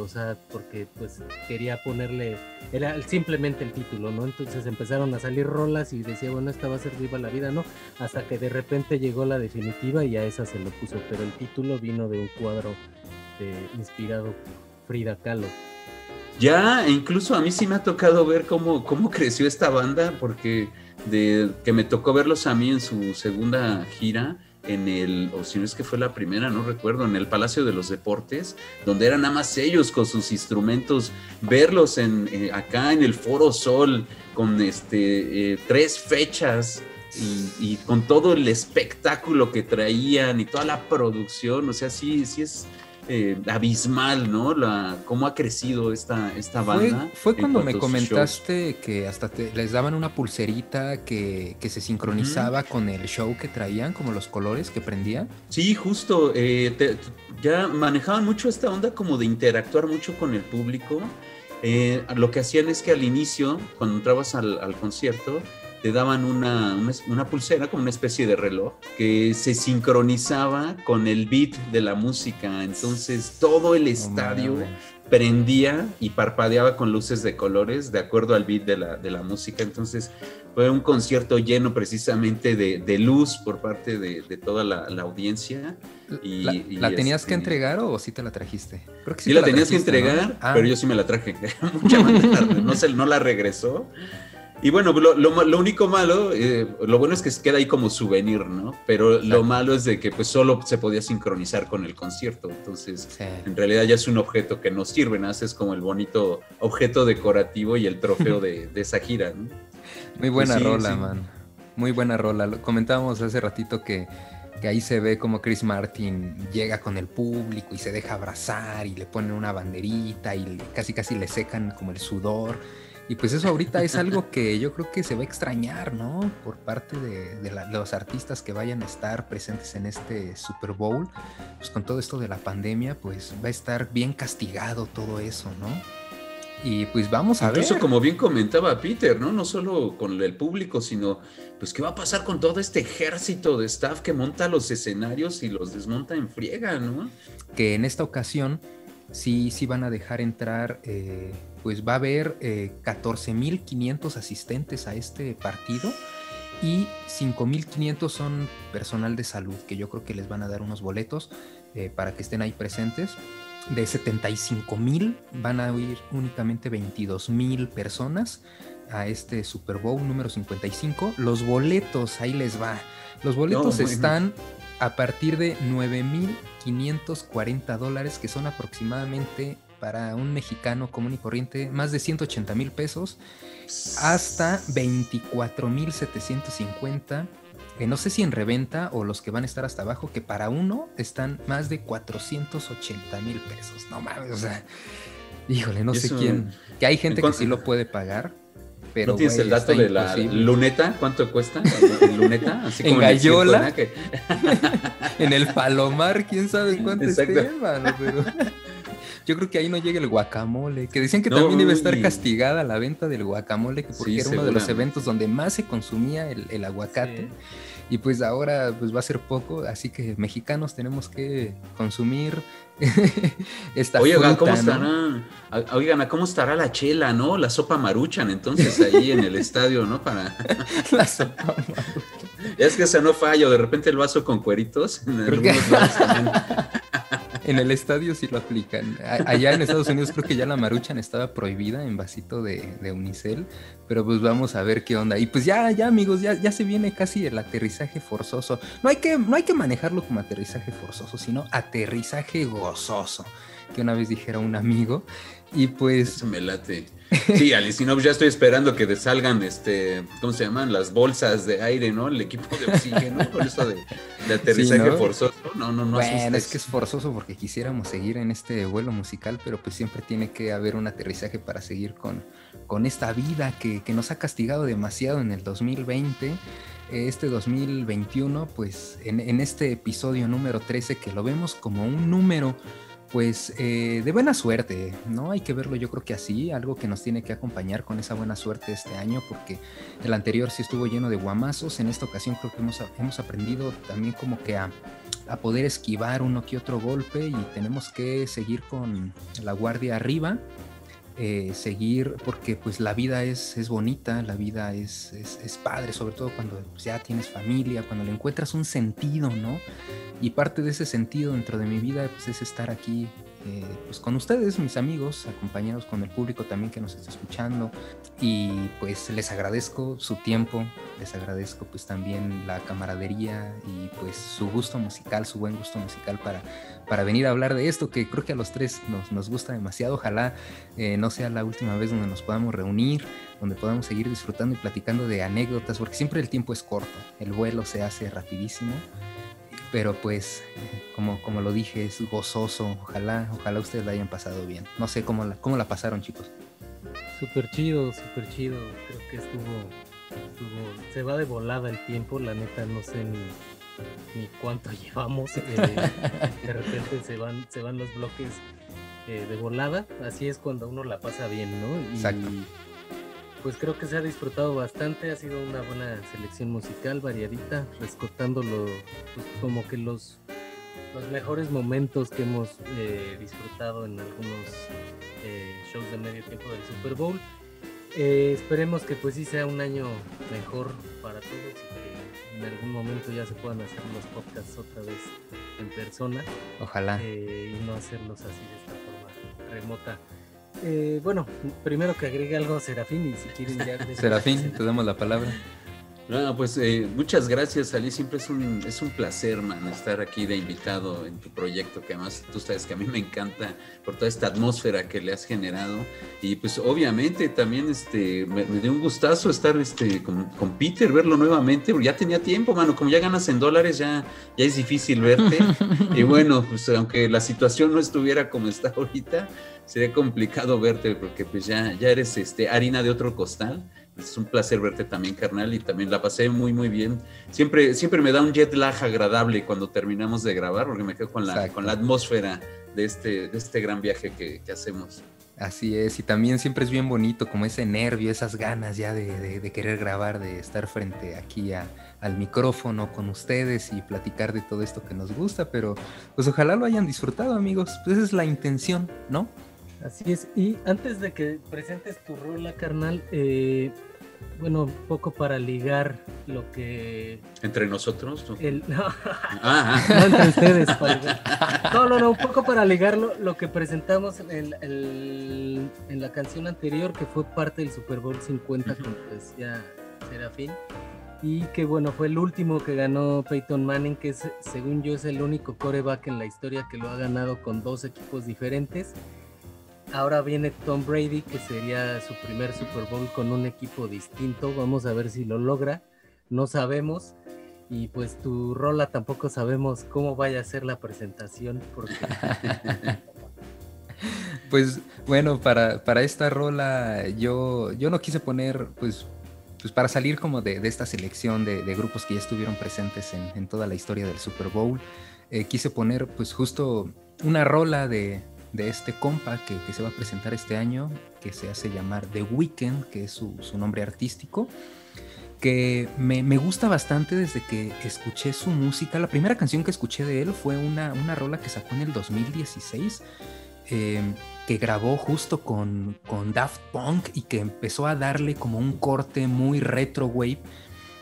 o sea, porque pues quería ponerle, era simplemente el título, ¿no? Entonces empezaron a salir rolas y decía, bueno, esta va a ser Viva la Vida, ¿no? Hasta que de repente llegó la definitiva y a esa se lo puso, pero el título vino de un cuadro inspirado por Frida Kahlo. Ya, incluso a mí sí me ha tocado ver cómo creció esta banda, porque que me tocó verlos a mí en su segunda gira, o si no es que fue la primera, no recuerdo, en el Palacio de los Deportes, donde eran nada más ellos con sus instrumentos, verlos acá en el Foro Sol, con 3 fechas, y con todo el espectáculo que traían, y toda la producción, o sea, sí es abismal, ¿no? Cómo ha crecido esta banda. Fue cuando me comentaste que hasta les daban una pulserita que se sincronizaba uh-huh. con el show que traían, como los colores que prendían. Sí, justo. Ya manejaban mucho esta onda como de interactuar mucho con el público. Lo que hacían es que al inicio, cuando entrabas al concierto, te daban una pulsera como una especie de reloj que se sincronizaba con el beat de la música. Entonces todo el estadio prendía y parpadeaba con luces de colores de acuerdo al beat de la música. Entonces fue un concierto lleno precisamente de luz por parte de toda la audiencia. Y, ¿La tenías que entregar o sí te la trajiste? Creo que sí, la tenías que entregar, ¿no? Pero yo sí me la traje. Mucha más tarde, no la regresó. Y bueno, lo único malo, lo bueno es que queda ahí como souvenir, ¿no? Pero lo malo es de que pues solo se podía sincronizar con el concierto. Entonces, en realidad ya es un objeto que no sirve, ¿no? Es como el bonito objeto decorativo y el trofeo de esa gira, ¿no? Muy buena rola, man. Muy buena rola. Comentábamos hace ratito que ahí se ve como Chris Martin llega con el público y se deja abrazar y le ponen una banderita y casi le secan como el sudor. Y pues eso ahorita es algo que yo creo que se va a extrañar, ¿no? Por parte de los artistas que vayan a estar presentes en este Super Bowl. Pues con todo esto de la pandemia, pues va a estar bien castigado todo eso, ¿no? Y pues vamos a ver. Incluso como bien comentaba Peter, ¿no? No solo con el público, sino pues qué va a pasar con todo este ejército de staff que monta los escenarios y los desmonta en friega, ¿no? Que en esta ocasión sí van a dejar entrar... pues va a haber 14,500 asistentes a este partido y 5,500 son personal de salud, que yo creo que les van a dar unos boletos para que estén ahí presentes. De 75,000 van a ir únicamente 22,000 personas a este Super Bowl número 55. Los boletos, ahí les va. Los boletos están a partir de $9,540, que son aproximadamente... para un mexicano común y corriente, más de $180,000 pesos, hasta $24,750. No sé si en reventa o los que van a estar hasta abajo, que para uno están más de $480,000 pesos. No mames, o sea, híjole, no sé quién. Que hay gente que sí lo puede pagar, pero... ¿No tienes el dato de la luneta? ¿Cuánto cuesta la luneta? Así como en Gallola, en el Palomar, quién sabe cuánto esté, hermano, pero... Yo creo que ahí no llega el guacamole, que decían que también iba a estar castigada la venta del guacamole, que porque era uno de los eventos donde más se consumía el aguacate, y pues ahora pues va a ser poco, así que mexicanos tenemos que consumir esta fruta. Oigan, ¿cómo estará la chela, no? La sopa Maruchan, entonces, ahí en el estadio, ¿no? Para la sopa Maruchan. Es que esa no falla, de repente el vaso con cueritos. En el estadio sí lo aplican. Allá en Estados Unidos creo que ya la Maruchan estaba prohibida en vasito de unicel, pero pues vamos a ver qué onda. Y pues ya amigos, ya se viene casi el aterrizaje forzoso. No hay que manejarlo como aterrizaje forzoso, sino aterrizaje gozoso, que una vez dijera un amigo. Y pues... Eso me late. Sí, Alice, si no, ya estoy esperando que salgan, ¿cómo se llaman? Las bolsas de aire, ¿no? El equipo de oxígeno, por eso de aterrizaje forzoso. No bueno, asustes. Es que es forzoso porque quisiéramos seguir en este vuelo musical, pero pues siempre tiene que haber un aterrizaje para seguir con esta vida que nos ha castigado demasiado en el 2020. Este 2021, pues en este episodio número 13, que lo vemos como un número... pues de buena suerte, ¿no? Hay que verlo, yo creo que así, algo que nos tiene que acompañar con esa buena suerte este año, porque el anterior sí estuvo lleno de guamazos. En esta ocasión creo que hemos aprendido también como que a poder esquivar uno que otro golpe, y tenemos que seguir con la guardia arriba, seguir, porque pues la vida es bonita, la vida es padre, sobre todo cuando pues, ya tienes familia, cuando le encuentras un sentido, ¿no? Y parte de ese sentido dentro de mi vida pues, es estar aquí pues, con ustedes, mis amigos, acompañados con el público también que nos está escuchando, y pues les agradezco su tiempo, les agradezco pues también la camaradería y pues su gusto musical, su buen gusto musical para venir a hablar de esto, que creo que a los tres nos gusta demasiado. Ojalá no sea la última vez donde nos podamos reunir, donde podamos seguir disfrutando y platicando de anécdotas, porque siempre el tiempo es corto, el vuelo se hace rapidísimo, pero pues, como lo dije, es gozoso. Ojalá ustedes la hayan pasado bien. No sé cómo la pasaron, chicos. Súper chido, creo que estuvo, se va de volada el tiempo, la neta no sé ni cuánto llevamos, de repente se van los bloques de volada, así es cuando uno la pasa bien, ¿no? Y, exacto. pues creo que se ha disfrutado bastante, ha sido una buena selección musical, variadita, rescatando pues como que los mejores momentos que hemos disfrutado en algunos shows de medio tiempo del Super Bowl. Esperemos que pues sí sea un año mejor para todos y que en algún momento ya se puedan hacer los podcasts otra vez en persona. Ojalá. Y no hacerlos así de esta forma remota. Bueno, primero que agregue algo a Serafín y si quieren ya... Serafín, te damos la palabra. Bueno, pues muchas gracias, Ali. Siempre es un placer, man, estar aquí de invitado en tu proyecto, que además tú sabes que a mí me encanta por toda esta atmósfera que le has generado. Y pues obviamente también me dio un gustazo estar con Peter, verlo nuevamente, porque ya tenía tiempo, mano. Como ya ganas en dólares, ya es difícil verte. Y bueno, pues aunque la situación no estuviera como está ahorita, sería complicado verte, porque pues ya eres harina de otro costal. Es un placer verte también, carnal, y también la pasé muy, muy bien. Siempre me da un jet lag agradable cuando terminamos de grabar, porque me quedo con la atmósfera de este gran viaje que hacemos. Así es, y también siempre es bien bonito como ese nervio, esas ganas ya de querer grabar, de estar frente aquí al micrófono con ustedes y platicar de todo esto que nos gusta, pero pues ojalá lo hayan disfrutado, amigos, pues esa es la intención, ¿no? Así es, y antes de que presentes tu rola, carnal, bueno, un poco para ligar lo que... ¿Entre nosotros? ¿No? No, entre ustedes. No, un poco para ligar lo que presentamos en la canción anterior, que fue parte del Super Bowl 50, uh-huh, como decía Serafín, y que bueno, fue el último que ganó Peyton Manning, que es, según yo, es el único quarterback en la historia que lo ha ganado con dos equipos diferentes. Ahora viene Tom Brady, que sería su primer Super Bowl con un equipo distinto. Vamos a ver si lo logra. No sabemos. Y pues tu rola tampoco sabemos cómo vaya a ser la presentación. Porque... Pues bueno, para esta rola yo no quise poner, pues para salir como de esta selección de grupos que ya estuvieron presentes en toda la historia del Super Bowl, quise poner pues justo una rola de este compa que se va a presentar este año, que se hace llamar The Weeknd, que es su nombre artístico, que me gusta bastante desde que escuché su música. La primera canción que escuché de él fue una rola que sacó en el 2016, que grabó justo con Daft Punk y que empezó a darle como un corte muy retro wave.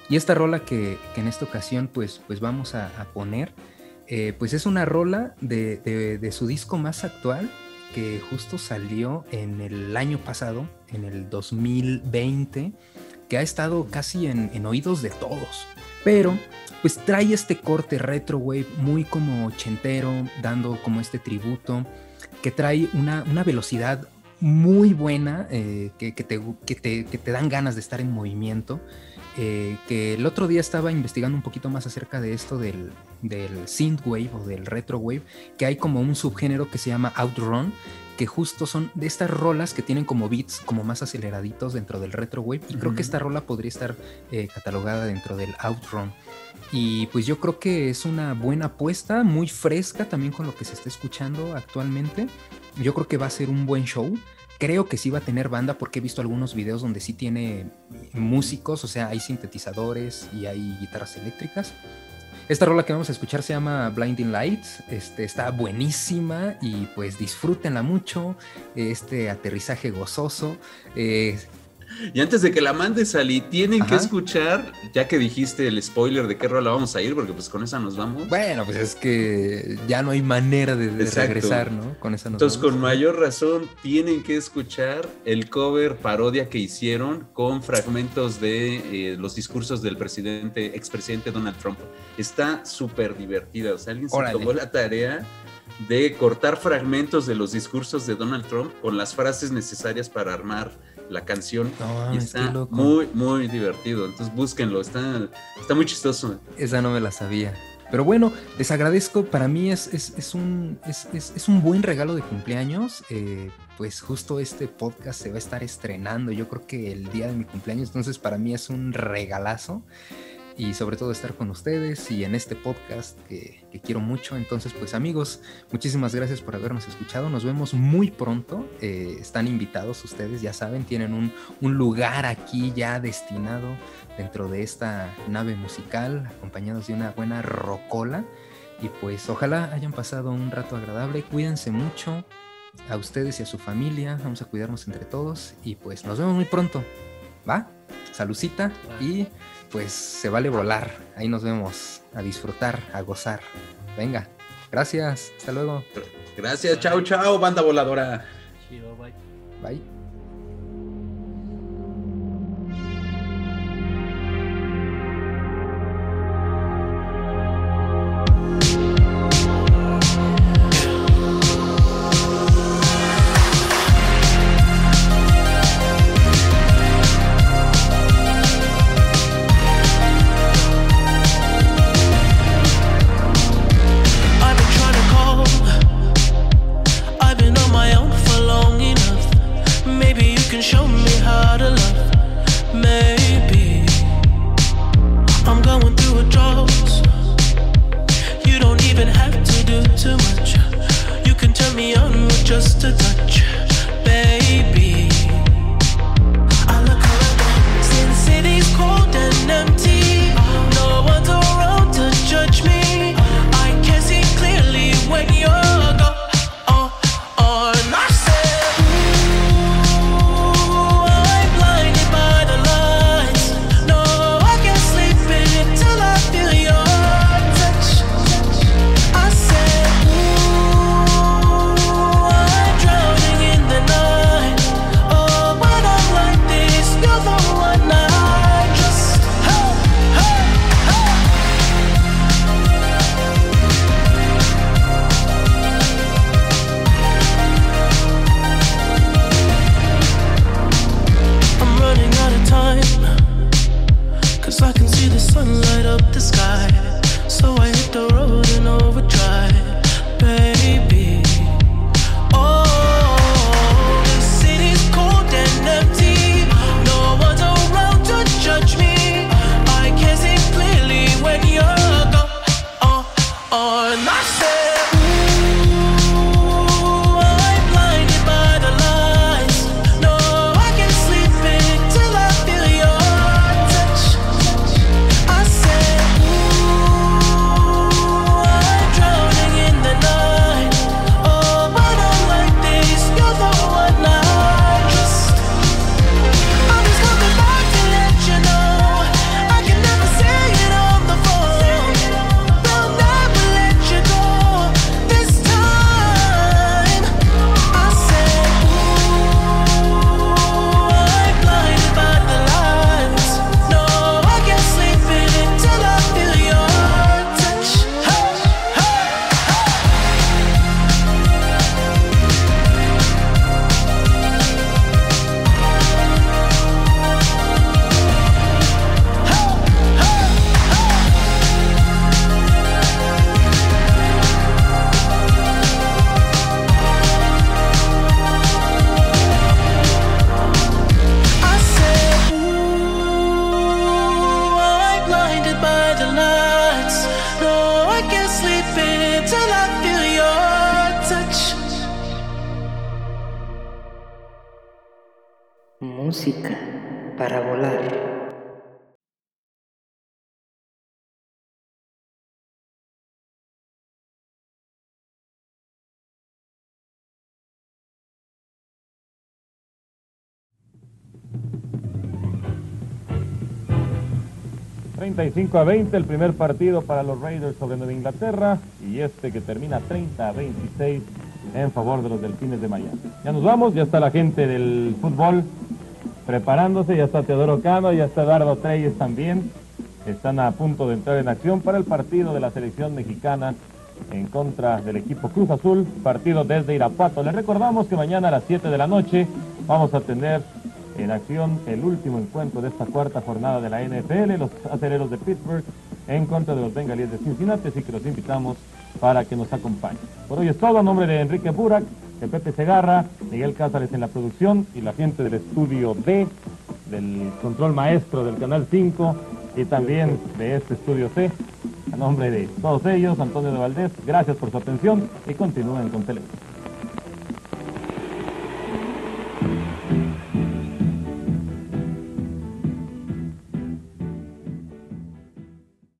Y esta rola que en esta ocasión pues vamos a poner, pues es una rola de su disco más actual, que justo salió en el año pasado, en el 2020, que ha estado casi en oídos de todos, pero pues trae este corte retro wave muy como ochentero, dando como este tributo, que trae una velocidad muy buena, que te dan ganas de estar en movimiento. Que el otro día estaba investigando un poquito más acerca de esto del synthwave o del retrowave, que hay como un subgénero que se llama outrun, que justo son de estas rolas que tienen como beats como más aceleraditos dentro del retrowave, y creo que esta rola podría estar catalogada dentro del outrun. Y pues yo creo que es una buena apuesta, muy fresca también con lo que se está escuchando actualmente. Yo creo que va a ser un buen show. Creo que sí va a tener banda, porque he visto algunos videos donde sí tiene músicos, o sea, hay sintetizadores y hay guitarras eléctricas. Esta rola que vamos a escuchar se llama Blinding Lights, está buenísima y pues disfrútenla mucho, este aterrizaje gozoso. Y antes de que la mandes, Ali, tienen que escuchar, ya que dijiste el spoiler de qué rola vamos a ir, porque pues con esa nos vamos. Bueno, pues es que ya no hay manera de regresar, ¿no? Con esa nos Entonces, vamos. Con mayor razón, tienen que escuchar el cover parodia que hicieron con fragmentos de los discursos del expresidente Donald Trump. Está súper divertida, o sea, alguien se tomó la tarea de cortar fragmentos de los discursos de Donald Trump con las frases necesarias para armar la canción, y está muy, muy divertido. Entonces búsquenlo, está muy chistoso. Esa no me la sabía. Pero bueno, les agradezco. Para mí es un buen regalo de cumpleaños. Pues justo este podcast se va a estar estrenando, yo creo que el día de mi cumpleaños. Entonces para mí es un regalazo. y sobre todo estar con ustedes y en este podcast que quiero mucho. Entonces, pues amigos, muchísimas gracias por habernos escuchado. Nos vemos muy pronto. Están invitados ustedes, ya saben, tienen un lugar aquí ya destinado dentro de esta nave musical, acompañados de una buena rocola. Y pues ojalá hayan pasado un rato agradable. Cuídense mucho, a ustedes y a su familia. Vamos a cuidarnos entre todos y pues nos vemos muy pronto. ¿Va? Salucita y pues se vale volar. Ahí nos vemos. A disfrutar, a gozar. Venga. Gracias. Hasta luego. Gracias. Chao, chao, banda voladora. Chido, bye. Bye. Música para volar. ...35-20... el primer partido para los Raiders sobre Nueva Inglaterra... y este que termina 30-26... en favor de los Delfines de Miami. Ya nos vamos, ya está la gente del fútbol preparándose, ya está Teodoro Cano, ya está Eduardo Treyes también. Están a punto de entrar en acción para el partido de la selección mexicana en contra del equipo Cruz Azul, partido desde Irapuato. Les recordamos que mañana a las 7 de la noche vamos a tener en acción el último encuentro de esta cuarta jornada de la NFL, los Acereros de Pittsburgh en contra de los Bengalíes de Cincinnati, así que los invitamos para que nos acompañen. Por hoy es todo, a nombre de Enrique Burak, de Pepe Segarra, Miguel Cázares en la producción y la gente del estudio D, del control maestro del Canal 5, y también de este Estudio C. A nombre de todos ellos, Antonio de Valdés, gracias por su atención y continúen con Televisión.